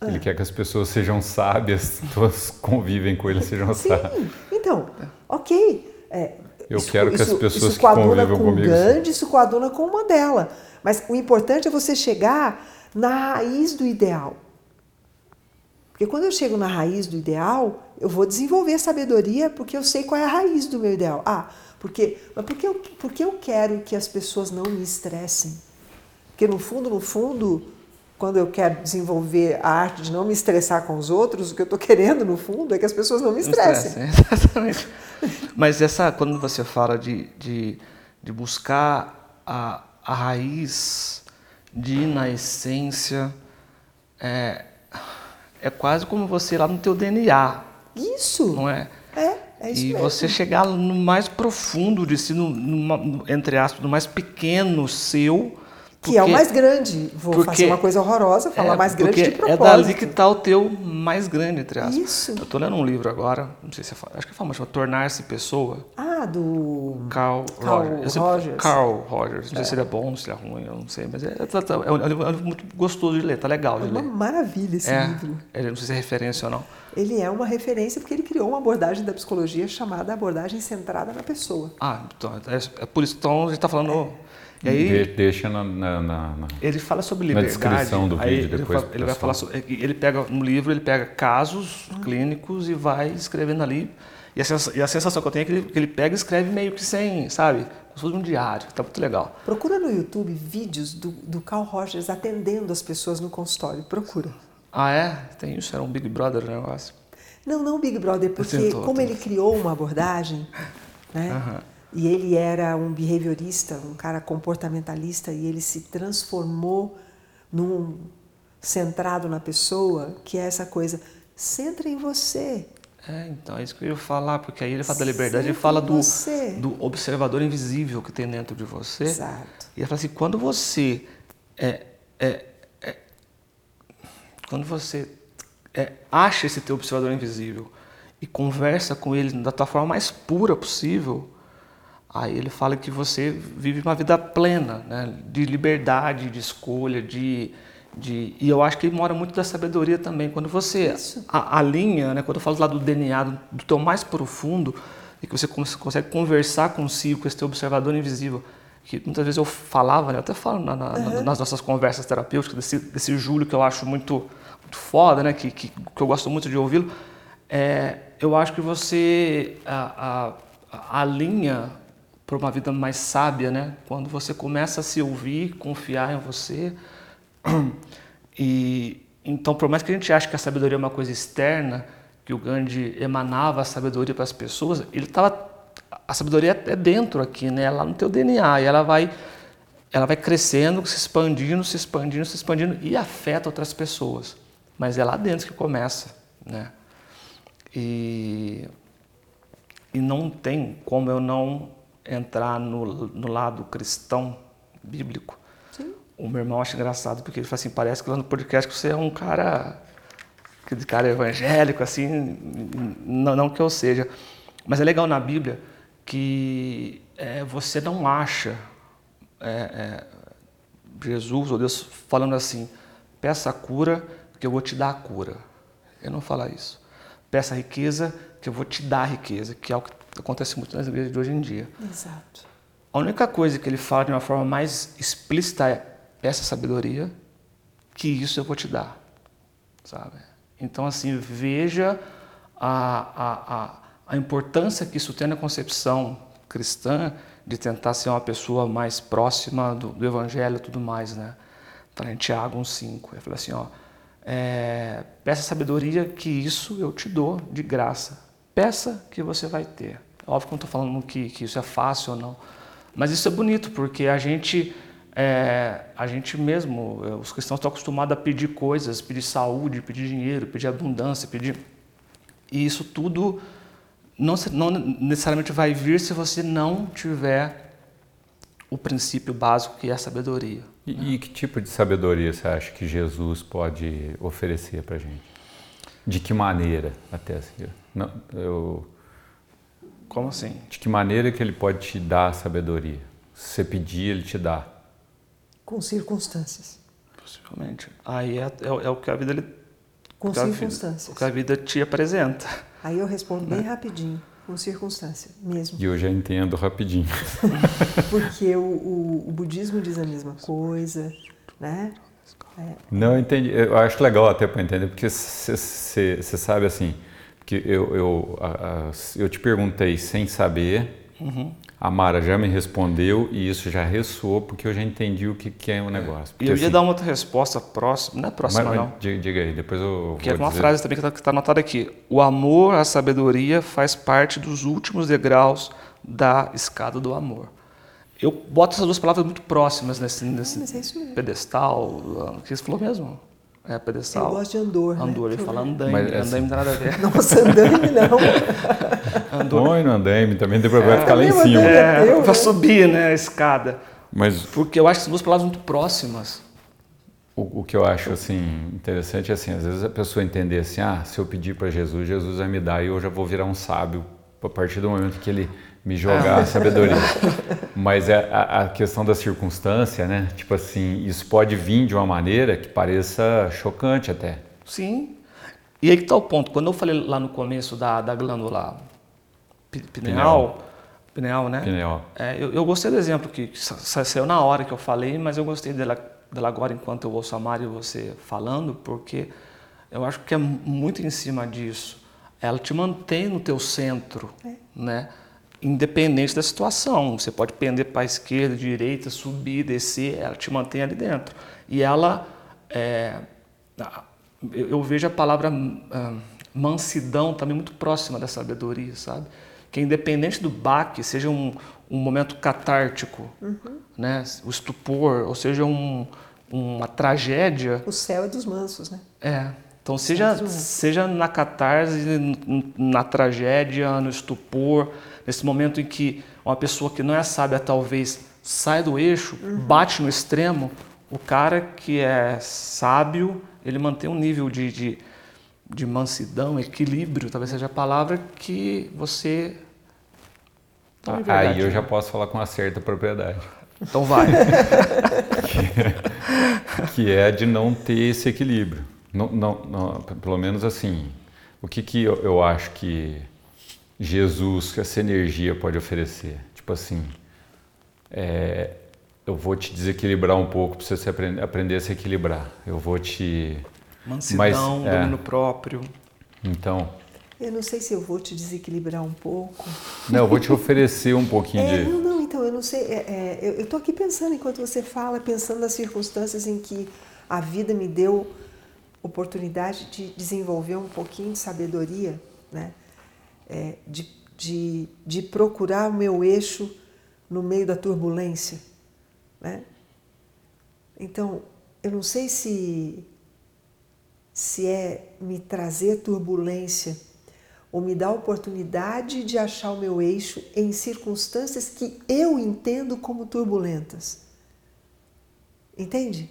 Ah. Ele quer que as pessoas sejam sábias, todas convivem com ele sejam Sim. sábias. Então, ok. É, eu isso, quero que isso, as pessoas que convivam com comigo... Gandhi, isso coaduna com o Mandela. Mas o importante é você chegar na raiz do ideal. Porque quando eu chego na raiz do ideal, eu vou desenvolver sabedoria porque eu sei qual é a raiz do meu ideal. Ah, porque, mas por que eu, porque eu quero que as pessoas não me estressem? Porque no fundo, no fundo, quando eu quero desenvolver a arte de não me estressar com os outros, o que eu estou querendo, no fundo, é que as pessoas não me estressem. Não estressem, exatamente. Mas essa, quando você fala de, de, de buscar a, a raiz, de ir na essência... É, É quase como você ir lá no teu D N A. Isso. Não é? É, é isso e mesmo. E você chegar no mais profundo de si, no, no, entre aspas, no mais pequeno seu. Porque, que é o mais grande. Vou porque, fazer uma coisa horrorosa, falar é, mais grande de propósito. É dali que está o teu mais grande, entre aspas. Isso. Eu estou lendo um livro agora, não sei se é acho que é famoso, chama Tornar-se Pessoa. Ah, do... Carl, Carl Rogers. Rogers. Carl Rogers. Não é. sei se ele é bom, se ele é ruim, eu não sei. Mas é, é, é, um, livro, é um livro muito gostoso de ler, tá legal de ler. É uma ler. maravilha esse é, livro. Ele, não sei se é referência ou não. Ele é uma referência porque ele criou uma abordagem da psicologia chamada abordagem centrada na pessoa. Ah, então, é, é por isso que então, a gente está falando... É. E aí, De, deixa na, na, na, na... Ele fala sobre liberdade. Na descrição do vídeo aí, depois. Ele, fala, ele vai falar sobre, ele pega no livro, ele pega casos hum. clínicos e vai escrevendo ali. E a sensação, e a sensação que eu tenho é que ele, que ele pega e escreve meio que sem, sabe? Como se fosse um diário, tá muito legal. Procura no YouTube vídeos do, do Carl Rogers atendendo as pessoas no consultório. Procura. Ah, é? Tem isso? Era um Big Brother o negócio? Não, não Big Brother, porque tentou, como tentou. ele criou uma abordagem, né? Aham. E ele era um behaviorista, um cara comportamentalista, e ele se transformou num centrado na pessoa, que é essa coisa, centra em você. É, então, é isso que eu ia falar, porque aí ele fala da liberdade, centra ele fala do, do observador invisível que tem dentro de você. Exato. E ele fala assim, quando você é, é, é, quando você é, acha esse teu observador invisível e conversa com ele da tua forma mais pura possível, aí ele fala que você vive uma vida plena, né? De liberdade, de escolha, de, de... E eu acho que mora muito da sabedoria também. Quando você a, alinha, né? Quando eu falo lá do D N A, do, do teu mais profundo, e que você consegue conversar consigo, com esse teu observador invisível, que muitas vezes eu falava, né? Eu até falo na, na, uhum. nas nossas conversas terapêuticas, desse, desse Júlio que eu acho muito, muito foda, né? que, que, que eu gosto muito de ouvi-lo, é, eu acho que você a, a, alinha... para uma vida mais sábia, né? Quando você começa a se ouvir, confiar em você. E então, por mais que a gente ache que a sabedoria é uma coisa externa, que o Gandhi emanava a sabedoria para as pessoas, ele estava a sabedoria é dentro aqui, né? É lá no teu D N A, e ela vai ela vai crescendo, se expandindo, se expandindo, se expandindo e afeta outras pessoas. Mas é lá dentro que começa, né? E e não tem como eu não entrar no, no lado cristão, bíblico. Sim. O meu irmão acha engraçado, porque ele fala assim, parece que lá no podcast você é um cara, aquele cara evangélico, assim, não, não que eu seja. Mas é legal na Bíblia que é, você não acha é, é, Jesus ou Deus falando assim, peça a cura, que eu vou te dar a cura. Ele não fala isso. Peça riqueza, que eu vou te dar riqueza, que é o que acontece muito nas igrejas de hoje em dia. Exato. A única coisa que ele fala de uma forma mais explícita é essa sabedoria, que isso eu vou te dar, sabe? Então, assim, veja a, a, a, a importância que isso tem na concepção cristã de tentar ser uma pessoa mais próxima do, do Evangelho e tudo mais, né? Está em Tiago um, cinco. Ele fala assim, ó, é, peça sabedoria que isso eu te dou de graça. Peça que você vai ter. Óbvio que eu não estou falando que, que isso é fácil ou não, mas isso é bonito, porque a gente... É, a gente mesmo, os cristãos estão acostumados a pedir coisas, pedir saúde, pedir dinheiro, pedir abundância, pedir... E isso tudo não, não necessariamente vai vir se você não tiver o princípio básico que é a sabedoria. E, né? E que tipo de sabedoria você acha que Jesus pode oferecer para a gente? De que maneira, até assim? Não, eu... Como assim? De que maneira que ele pode te dar a sabedoria? Se você pedir, ele te dá. Com circunstâncias. Possivelmente. Aí é, é, é o que a vida... Ele, com que circunstâncias. A vida, o que a vida te apresenta. Aí eu respondo bem né? rapidinho, com circunstância mesmo. E eu já entendo rapidinho. Porque o, o, o budismo diz a mesma coisa, né? É. Não, eu entendi. Eu acho legal até para entender, porque você sabe assim, porque eu, eu, a, a, eu te perguntei sem saber... Uhum. A Mara já me respondeu e isso já ressoou, porque eu já entendi o que, que é o negócio. Porque, e eu ia assim, dar uma outra resposta próxima, não é próxima mas, não. Mas, diga aí, depois eu que vou é uma dizer. Frase também que está anotada aqui. O amor à sabedoria faz parte dos últimos degraus da escada do amor. Eu boto essas duas palavras muito próximas nesse, nesse ah, é pedestal, que você falou mesmo. É, pedestal. Eu gosto de Andor, Andor, né? Ele fala andaime, mas, assim, andaime não tem nada a ver. Nossa, andaime não. Andor. Põe no andaime, também tem problema é, ficar lá em cima. É, é, é para subir, né, a escada. Mas, porque eu acho que são duas palavras muito próximas. O, o que eu acho, assim, interessante é assim, às vezes a pessoa entender assim, ah, se eu pedir para Jesus, Jesus vai me dar e eu já vou virar um sábio a partir do momento que ele me jogar é. a sabedoria. Mas é a, a questão da circunstância, né? Tipo assim, isso pode vir de uma maneira que pareça chocante até. Sim. E aí que está o ponto. Quando eu falei lá no começo da, da glândula pineal, pineal, né? Pineal. É, eu, eu gostei do exemplo que saiu na hora que eu falei, mas eu gostei dela, dela agora enquanto eu ouço a Mari e você falando, porque eu acho que é muito em cima disso. Ela te mantém no teu centro, é. né? Independente da situação. Você pode pender para a esquerda, direita, subir, descer, ela te mantém ali dentro. E ela, é, eu vejo a palavra uh, mansidão também muito próxima da sabedoria, sabe? Que independente do baque, seja um, um momento catártico, uhum. né? O estupor, ou seja, um, uma tragédia. O céu é dos mansos, né? É. Então, seja, seja na catarse, na tragédia, no estupor, nesse momento em que uma pessoa que não é sábia talvez sai do eixo, uhum. bate no extremo, o cara que é sábio, ele mantém um nível de, de, de mansidão, equilíbrio, talvez seja a palavra que você... Então, é verdade, aí eu né? já posso falar com uma certa propriedade. Então vai. que, é, que é de não ter esse equilíbrio. Não, não, não, pelo menos assim, o que, que eu, eu acho que Jesus, que essa energia pode oferecer? Tipo assim, é, eu vou te desequilibrar um pouco para você aprender, aprender a se equilibrar. Eu vou te... Mansidão, mas, domínio é, próprio. Então... Eu não sei se eu vou te desequilibrar um pouco. Não, eu vou te oferecer um pouquinho é, de... Não, não, então, eu não sei. É, é, eu estou aqui pensando, enquanto você fala, pensando nas circunstâncias em que a vida me deu... oportunidade de desenvolver um pouquinho de sabedoria, né? É, de, de, de procurar o meu eixo no meio da turbulência, né? Então, eu não sei se, se é me trazer turbulência ou me dar a oportunidade de achar o meu eixo em circunstâncias que eu entendo como turbulentas. Entende?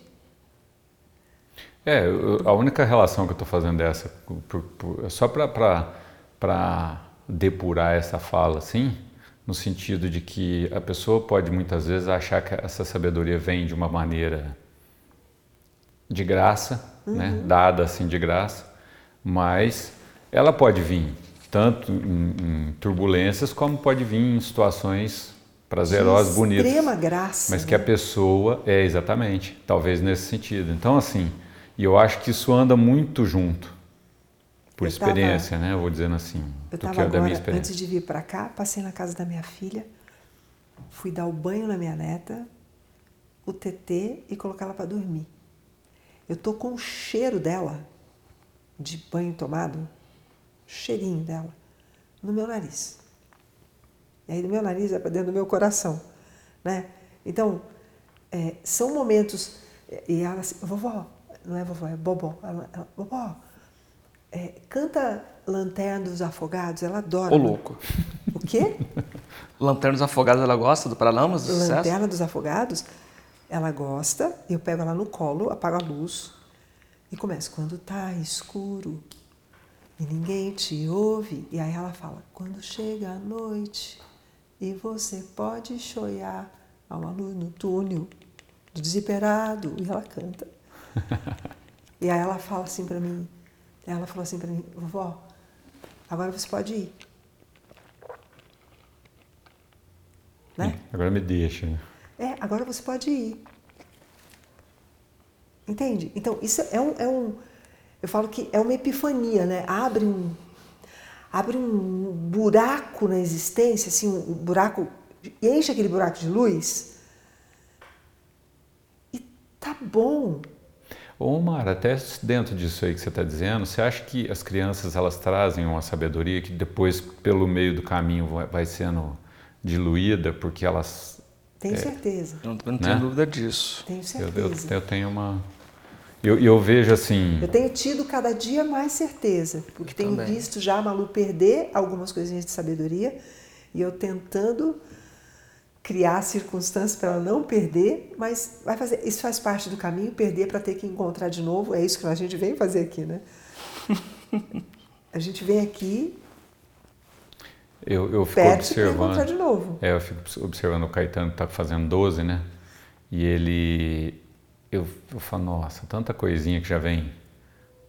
É, a única relação que eu estou fazendo é essa, por, por, só para depurar essa fala, assim, no sentido de que a pessoa pode muitas vezes achar que essa sabedoria vem de uma maneira de graça, uhum. né, dada assim de graça, mas ela pode vir tanto em, em turbulências como pode vir em situações prazerosas, de bonitas. Extrema graça. Mas né? que a pessoa é exatamente, talvez nesse sentido. Então assim, e eu acho que isso anda muito junto, por eu experiência, tava, né? Eu vou dizendo assim, eu do que agora, da minha experiência. Antes de vir para cá, passei na casa da minha filha, fui dar o banho na minha neta, o tetê e colocar ela para dormir. Eu tô com o cheiro dela, de banho tomado, cheirinho dela, no meu nariz. E aí do meu nariz é para dentro do meu coração, né? Então, é, são momentos... E ela assim, vovó, não é vovó, é bobó. Ela, ela, vovó, é, canta Lanterna dos Afogados, ela adora. Ô, louco! O quê? Lanterna dos Afogados, ela gosta do Paralamas, do sucesso? Lanterna dos Afogados, ela gosta, eu pego ela no colo, apago a luz e começo. Quando tá escuro e ninguém te ouve, e aí ela fala, quando chega a noite e você pode chorar, há uma luz no túnel do desesperado, e ela canta. E aí ela fala assim pra mim, ela falou assim pra mim, vovó, agora você pode ir. Né? Agora me deixa. É, agora você pode ir. Entende? Então, isso é um, é um... Eu falo que é uma epifania, né? Abre um, abre um buraco na existência, assim, um buraco... E enche aquele buraco de luz. E tá bom. Ô, Mara, até dentro disso aí que você está dizendo, você acha que as crianças, elas trazem uma sabedoria que depois, pelo meio do caminho, vai sendo diluída, porque elas... Tenho é, certeza. Não, não tenho né? dúvida disso. Tenho certeza. Eu, eu, eu tenho uma... Eu, eu vejo assim... Eu tenho tido cada dia mais certeza, porque eu tenho também. visto já a Malu perder algumas coisinhas de sabedoria e eu tentando criar circunstâncias para ela não perder, mas vai fazer, isso faz parte do caminho, perder para ter que encontrar de novo, é isso que a gente vem fazer aqui, né? A gente vem aqui... Eu, eu fico Pede observando. De novo. É, eu fico observando o Caetano, que tá fazendo doze, né? E ele. Eu, eu falo, nossa, tanta coisinha que já vem.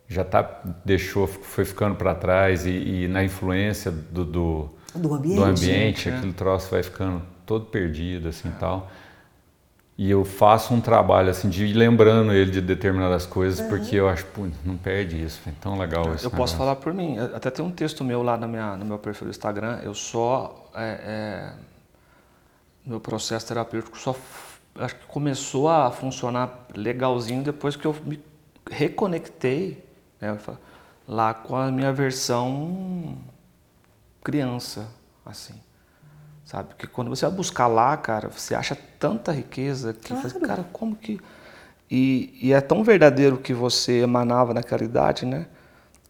Já tá, deixou, foi ficando para trás e, e na influência do, do, do ambiente, do ambiente é. aquele troço vai ficando todo perdido, assim e é. tal. E eu faço um trabalho, assim, de ir lembrando ele de determinadas coisas, uhum. porque eu acho, pô, não perde isso, é tão legal isso. Eu negócio. posso falar por mim, até tem um texto meu lá na minha, no meu perfil do Instagram, eu só, é, é, meu processo terapêutico só, acho que começou a funcionar legalzinho depois que eu me reconectei, né, lá com a minha versão criança, assim. Sabe? Porque quando você vai buscar lá, cara, você acha tanta riqueza que claro. faz, cara, como que... E, e é tão verdadeiro que você emanava naquela idade, né?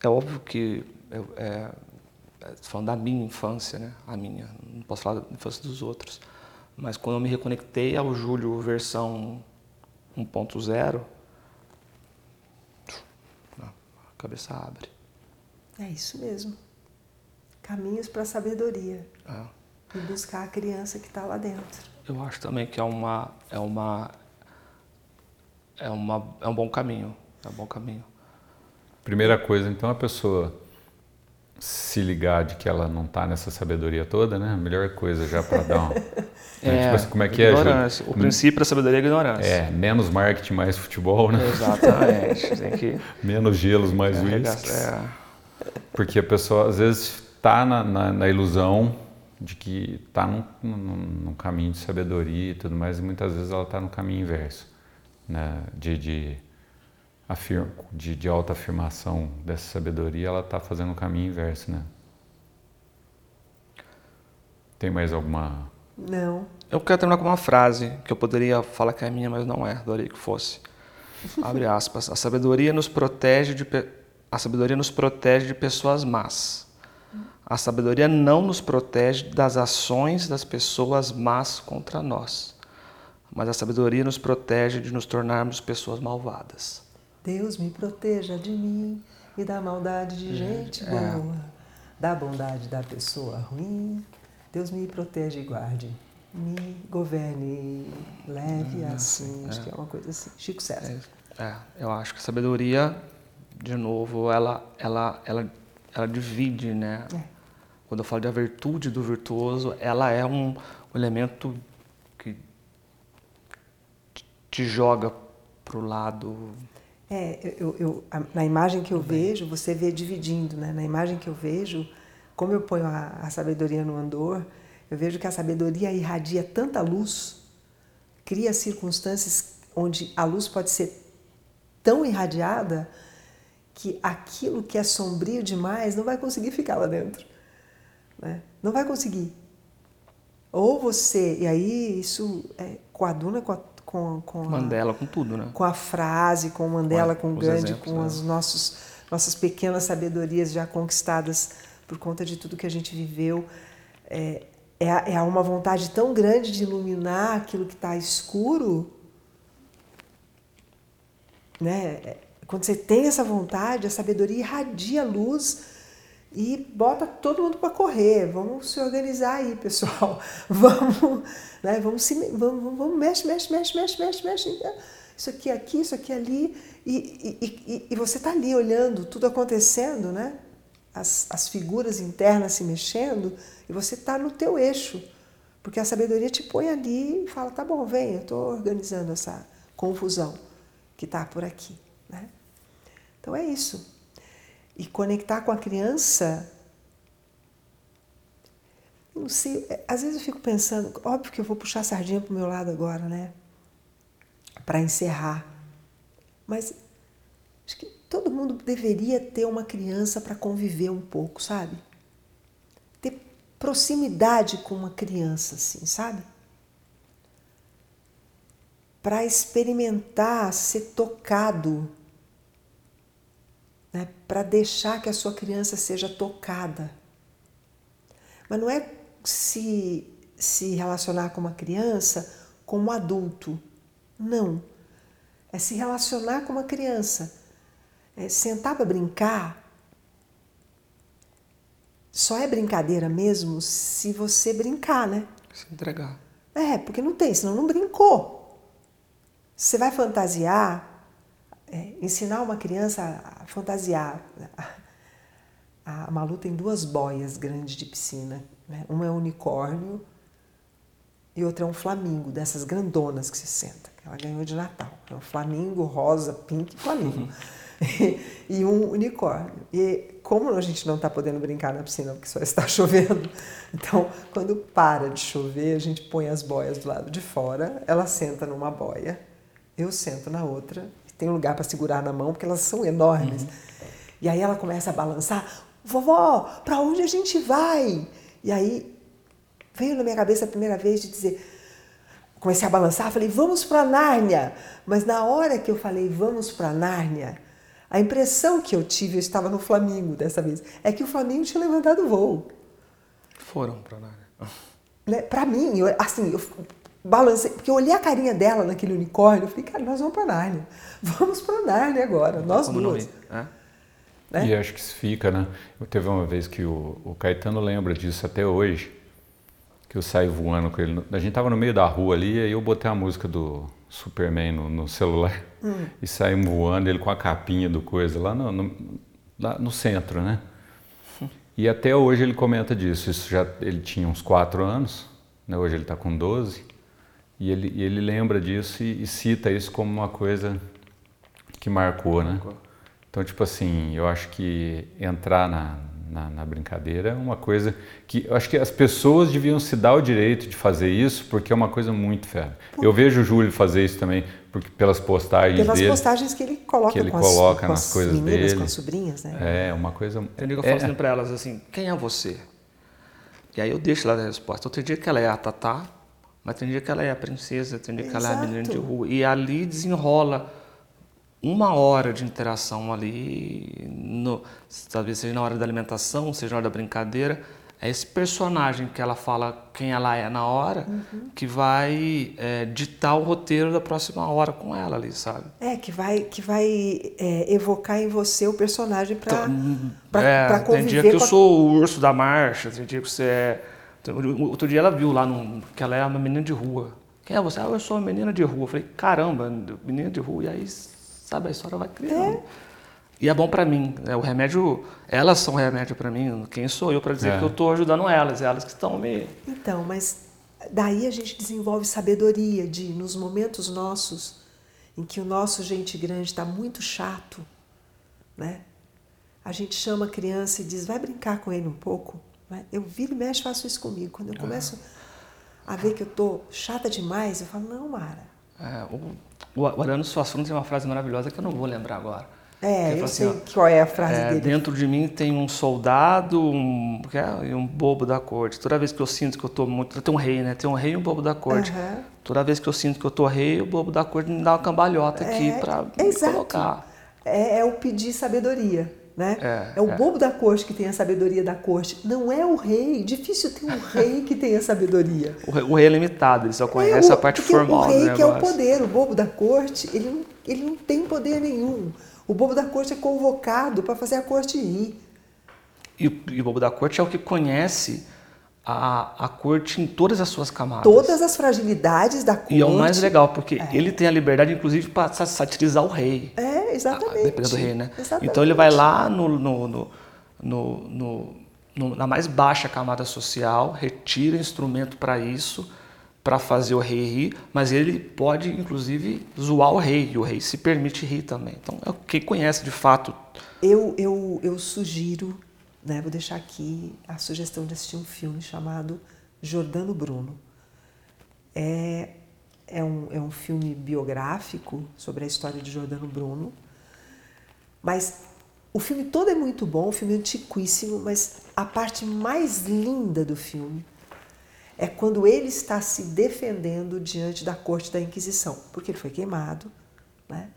É óbvio que... Eu, é, falando da minha infância, né? A minha. Não posso falar da infância dos outros. Mas quando eu me reconectei ao Júlio versão um ponto zero, a cabeça abre. É isso mesmo. Caminhos para a sabedoria. É. E buscar a criança que está lá dentro. Eu acho também que é uma é uma é uma é um bom caminho, é um bom caminho. Primeira coisa, então, a pessoa se ligar de que ela não está nessa sabedoria toda, né? A melhor coisa já para dar um... é, né? Tipo assim, como é que é, ignorância. O princípio da sabedoria é ignorância. É, menos marketing, mais futebol, né? Exatamente. Tem que... Menos gelos, mais uísques. É, é. Porque a pessoa, às vezes, está na, na, na ilusão de que está num, num, num caminho de sabedoria e tudo mais, e muitas vezes ela está no caminho inverso, né? de, de, afirma, de, de autoafirmação dessa sabedoria, ela está fazendo o caminho inverso, né? Tem mais alguma... Não. Eu quero terminar com uma frase, que eu poderia falar que é minha, mas não é, adoraria que fosse. Abre aspas. A sabedoria nos protege de, pe... A sabedoria nos protege de pessoas más. A sabedoria não nos protege das ações das pessoas más contra nós, mas a sabedoria nos protege de nos tornarmos pessoas malvadas. Deus me proteja de mim e da maldade de gente boa, é. da bondade da pessoa ruim. Deus me protege e guarde, me governe, leve é, assim, é. acho que é uma coisa assim. Chico César. É, é. Eu acho que a sabedoria de novo, ela, ela, ela, ela divide, né? É. Quando eu falo de a virtude do virtuoso, ela é um elemento que te joga pro lado... É, eu, eu, a, na imagem que eu vejo, você vê dividindo, né? Na imagem que eu vejo, como eu ponho a, a sabedoria no andor, eu vejo que a sabedoria irradia tanta luz, cria circunstâncias onde a luz pode ser tão irradiada que aquilo que é sombrio demais não vai conseguir ficar lá dentro, né? Não vai conseguir. Ou você, e aí isso é, coaduna com a Com, com Mandela, a, com tudo, né? Com a frase, com Mandela, com, a, com Gandhi, exemplos, com né? as nossos, nossas pequenas sabedorias já conquistadas por conta de tudo que a gente viveu. É, é, é uma vontade tão grande de iluminar aquilo que está escuro, né? Quando você tem essa vontade, a sabedoria irradia a luz e bota todo mundo para correr. Vamos se organizar aí, pessoal. Vamos, né? Vamos se, vamos, vamos, vamos, mexe, mexe, mexe, mexe, mexe, mexe. Isso aqui, aqui, isso aqui, ali. E, e, e, e você tá ali olhando tudo acontecendo, né? As, as figuras internas se mexendo e você tá no teu eixo, porque a sabedoria te põe ali e fala, tá bom, vem, eu tô organizando essa confusão que tá por aqui, né? Então é isso. E conectar com a criança, não sei, às vezes eu fico pensando, óbvio que eu vou puxar a sardinha pro meu lado agora, né? Para encerrar. Mas acho que todo mundo deveria ter uma criança para conviver um pouco, sabe? Ter proximidade com uma criança, assim, sabe? Para experimentar, ser tocado. Né, para deixar que a sua criança seja tocada. Mas não é se, se relacionar com uma criança como adulto, não. É se relacionar com uma criança. É sentar para brincar. Só é brincadeira mesmo se você brincar, né? Se entregar. É, porque não tem, senão não brincou. Você vai fantasiar... É, ensinar uma criança a fantasiar. A Malu tem duas boias grandes de piscina, né? Uma é um unicórnio e outra é um flamingo, dessas grandonas que se senta, que ela ganhou de Natal. É um flamingo, rosa, pink e flamingo. E, e um unicórnio. E como a gente não está podendo brincar na piscina porque só está chovendo, então quando para de chover, a gente põe as boias do lado de fora, ela senta numa boia, eu sento na outra. Tem um lugar para segurar na mão, porque elas são enormes. Uhum. E aí ela começa a balançar. Vovó, para onde a gente vai? E aí veio na minha cabeça a primeira vez de dizer... Comecei a balançar, falei, vamos para Nárnia. Mas na hora que eu falei, vamos para Nárnia, a impressão que eu tive, eu estava no Flamingo dessa vez, é que o Flamingo tinha levantado o voo. Foram para Nárnia. Para mim, eu, assim... Eu, balancei, porque eu olhei a carinha dela naquele unicórnio, eu falei, cara, nós vamos para Nárnia. Vamos para Nárnia agora, nós duas. É? Né? E acho que isso fica, né? Eu teve uma vez que o, o Caetano lembra disso até hoje, que eu saí voando com ele. A gente tava no meio da rua ali, e aí eu botei a música do Superman no, no celular hum. e saímos voando, ele com a capinha do coisa, lá no, no, lá no centro, né? Hum. E até hoje ele comenta disso. Isso já, ele tinha uns quatro anos, né? Hoje ele tá com doze. E ele, e ele lembra disso e, e cita isso como uma coisa que marcou, né? Marcou. Então, tipo assim, eu acho que entrar na, na, na brincadeira é uma coisa que... Eu acho que as pessoas deviam se dar o direito de fazer isso, porque é uma coisa muito fera. Por... Eu vejo o Júlio fazer isso também, porque pelas postagens pelas dele... Pelas postagens que ele coloca, que ele com, coloca as, nas com as coisas meninas, dele. Com as sobrinhas, né? É, uma coisa... Eu digo, eu falo assim pra elas assim, quem é você? E aí eu deixo lá a resposta. Outro dia que ela é a Tatá, mas tem dia que ela é a princesa, tem dia que ela é a menina de rua. E ali desenrola uma hora de interação ali, no, talvez seja na hora da alimentação, seja na hora da brincadeira. É esse personagem que ela fala quem ela é na hora, uhum. que vai é, ditar o roteiro da próxima hora com ela ali, sabe? É, que vai, que vai é, evocar em você o personagem para é, conviver. Tem dia que eu a... sou o urso da marcha, tem dia que você é... Outro dia ela viu lá num, que ela é uma menina de rua. Quem é você? Ah, eu sou uma menina de rua. Eu falei, caramba, menina de rua. E aí, sabe, a história vai criando. É. E é bom para mim, né? O remédio, elas são remédio para mim, quem sou eu para dizer é. que eu estou ajudando elas, elas que estão me... Então, mas daí a gente desenvolve sabedoria de, nos momentos nossos, em que o nosso gente grande está muito chato, né? A gente chama a criança e diz, vai brincar com ele um pouco, né? Eu viro e mexo, faço isso comigo, quando eu começo é. a ver que eu estou chata demais, eu falo, não, Mara. É, o, o Ariano Suassuna tem uma frase maravilhosa que eu não vou lembrar agora. É, eu assim, sei ó, qual é a frase é, dele. Dentro de mim tem um soldado um, e um bobo da corte. Toda vez que eu sinto que eu tô muito... Tem um rei, né? Tem um rei e um bobo da corte. Uhum. Toda vez que eu sinto que eu tô rei, o bobo da corte me dá uma cambalhota é, aqui para é, me colocar. É, é o pedir sabedoria, né? É, é o é. bobo da corte que tem a sabedoria da corte. Não é o rei. Difícil ter um rei que tenha sabedoria. O rei, o rei é limitado, ele só conhece é, o, a parte formal do negócio. O rei que é o poder. O bobo da corte, ele não, ele não tem poder nenhum. O bobo da corte é convocado para fazer a corte ir. E, e o bobo da corte é o que conhece a, a corte em todas as suas camadas. Todas as fragilidades da corte. E é o mais legal, porque é. ele tem a liberdade, inclusive, para satirizar o rei. É, exatamente. A, dependendo do rei, né? Exatamente. Então ele vai lá no, no, no, no, no, no, na mais baixa camada social, retira instrumento para isso, para fazer o rei rir, mas ele pode, inclusive, zoar o rei, e o rei se permite rir também. Então, é quem conhece, de fato. Eu, eu, eu sugiro, né, vou deixar aqui a sugestão de assistir um filme chamado Giordano Bruno. É, é, um, é um filme biográfico sobre a história de Giordano Bruno, mas o filme todo é muito bom, o filme é antiquíssimo, mas a parte mais linda do filme é quando ele está se defendendo diante da corte da Inquisição, porque ele foi queimado, né?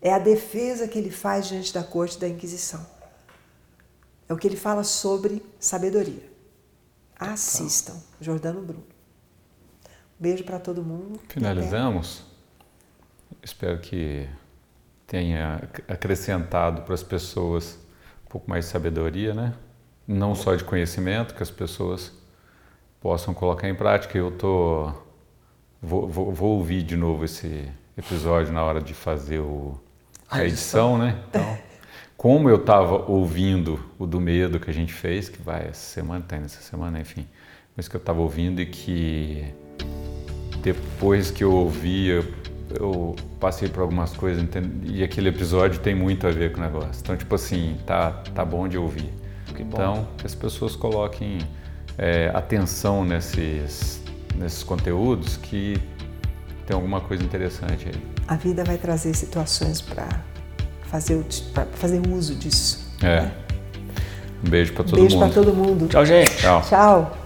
É a defesa que ele faz diante da corte da Inquisição. É o que ele fala sobre sabedoria. Assistam, Giordano Bruno. Um beijo para todo mundo. Finalizamos. Espero que tenha acrescentado para as pessoas um pouco mais de sabedoria, né? Não só de conhecimento, que as pessoas possam colocar em prática. Eu tô, vou, vou, vou ouvir de novo esse episódio na hora de fazer o, a edição, né? Então, como eu estava ouvindo o do medo que a gente fez, que vai essa semana, tá indo essa semana, enfim, mas que eu estava ouvindo e que depois que eu ouvi, eu, eu passei por algumas coisas, entende? E aquele episódio tem muito a ver com o negócio. Então, tipo assim, tá, tá bom de ouvir. Que bom. Então, que as pessoas coloquem... É, atenção nesses, nesses conteúdos, que tem alguma coisa interessante aí. A vida vai trazer situações para fazer, fazer uso disso. É. Né? Um beijo para todo mundo. Beijo para todo mundo. Tchau, gente. Tchau. Tchau.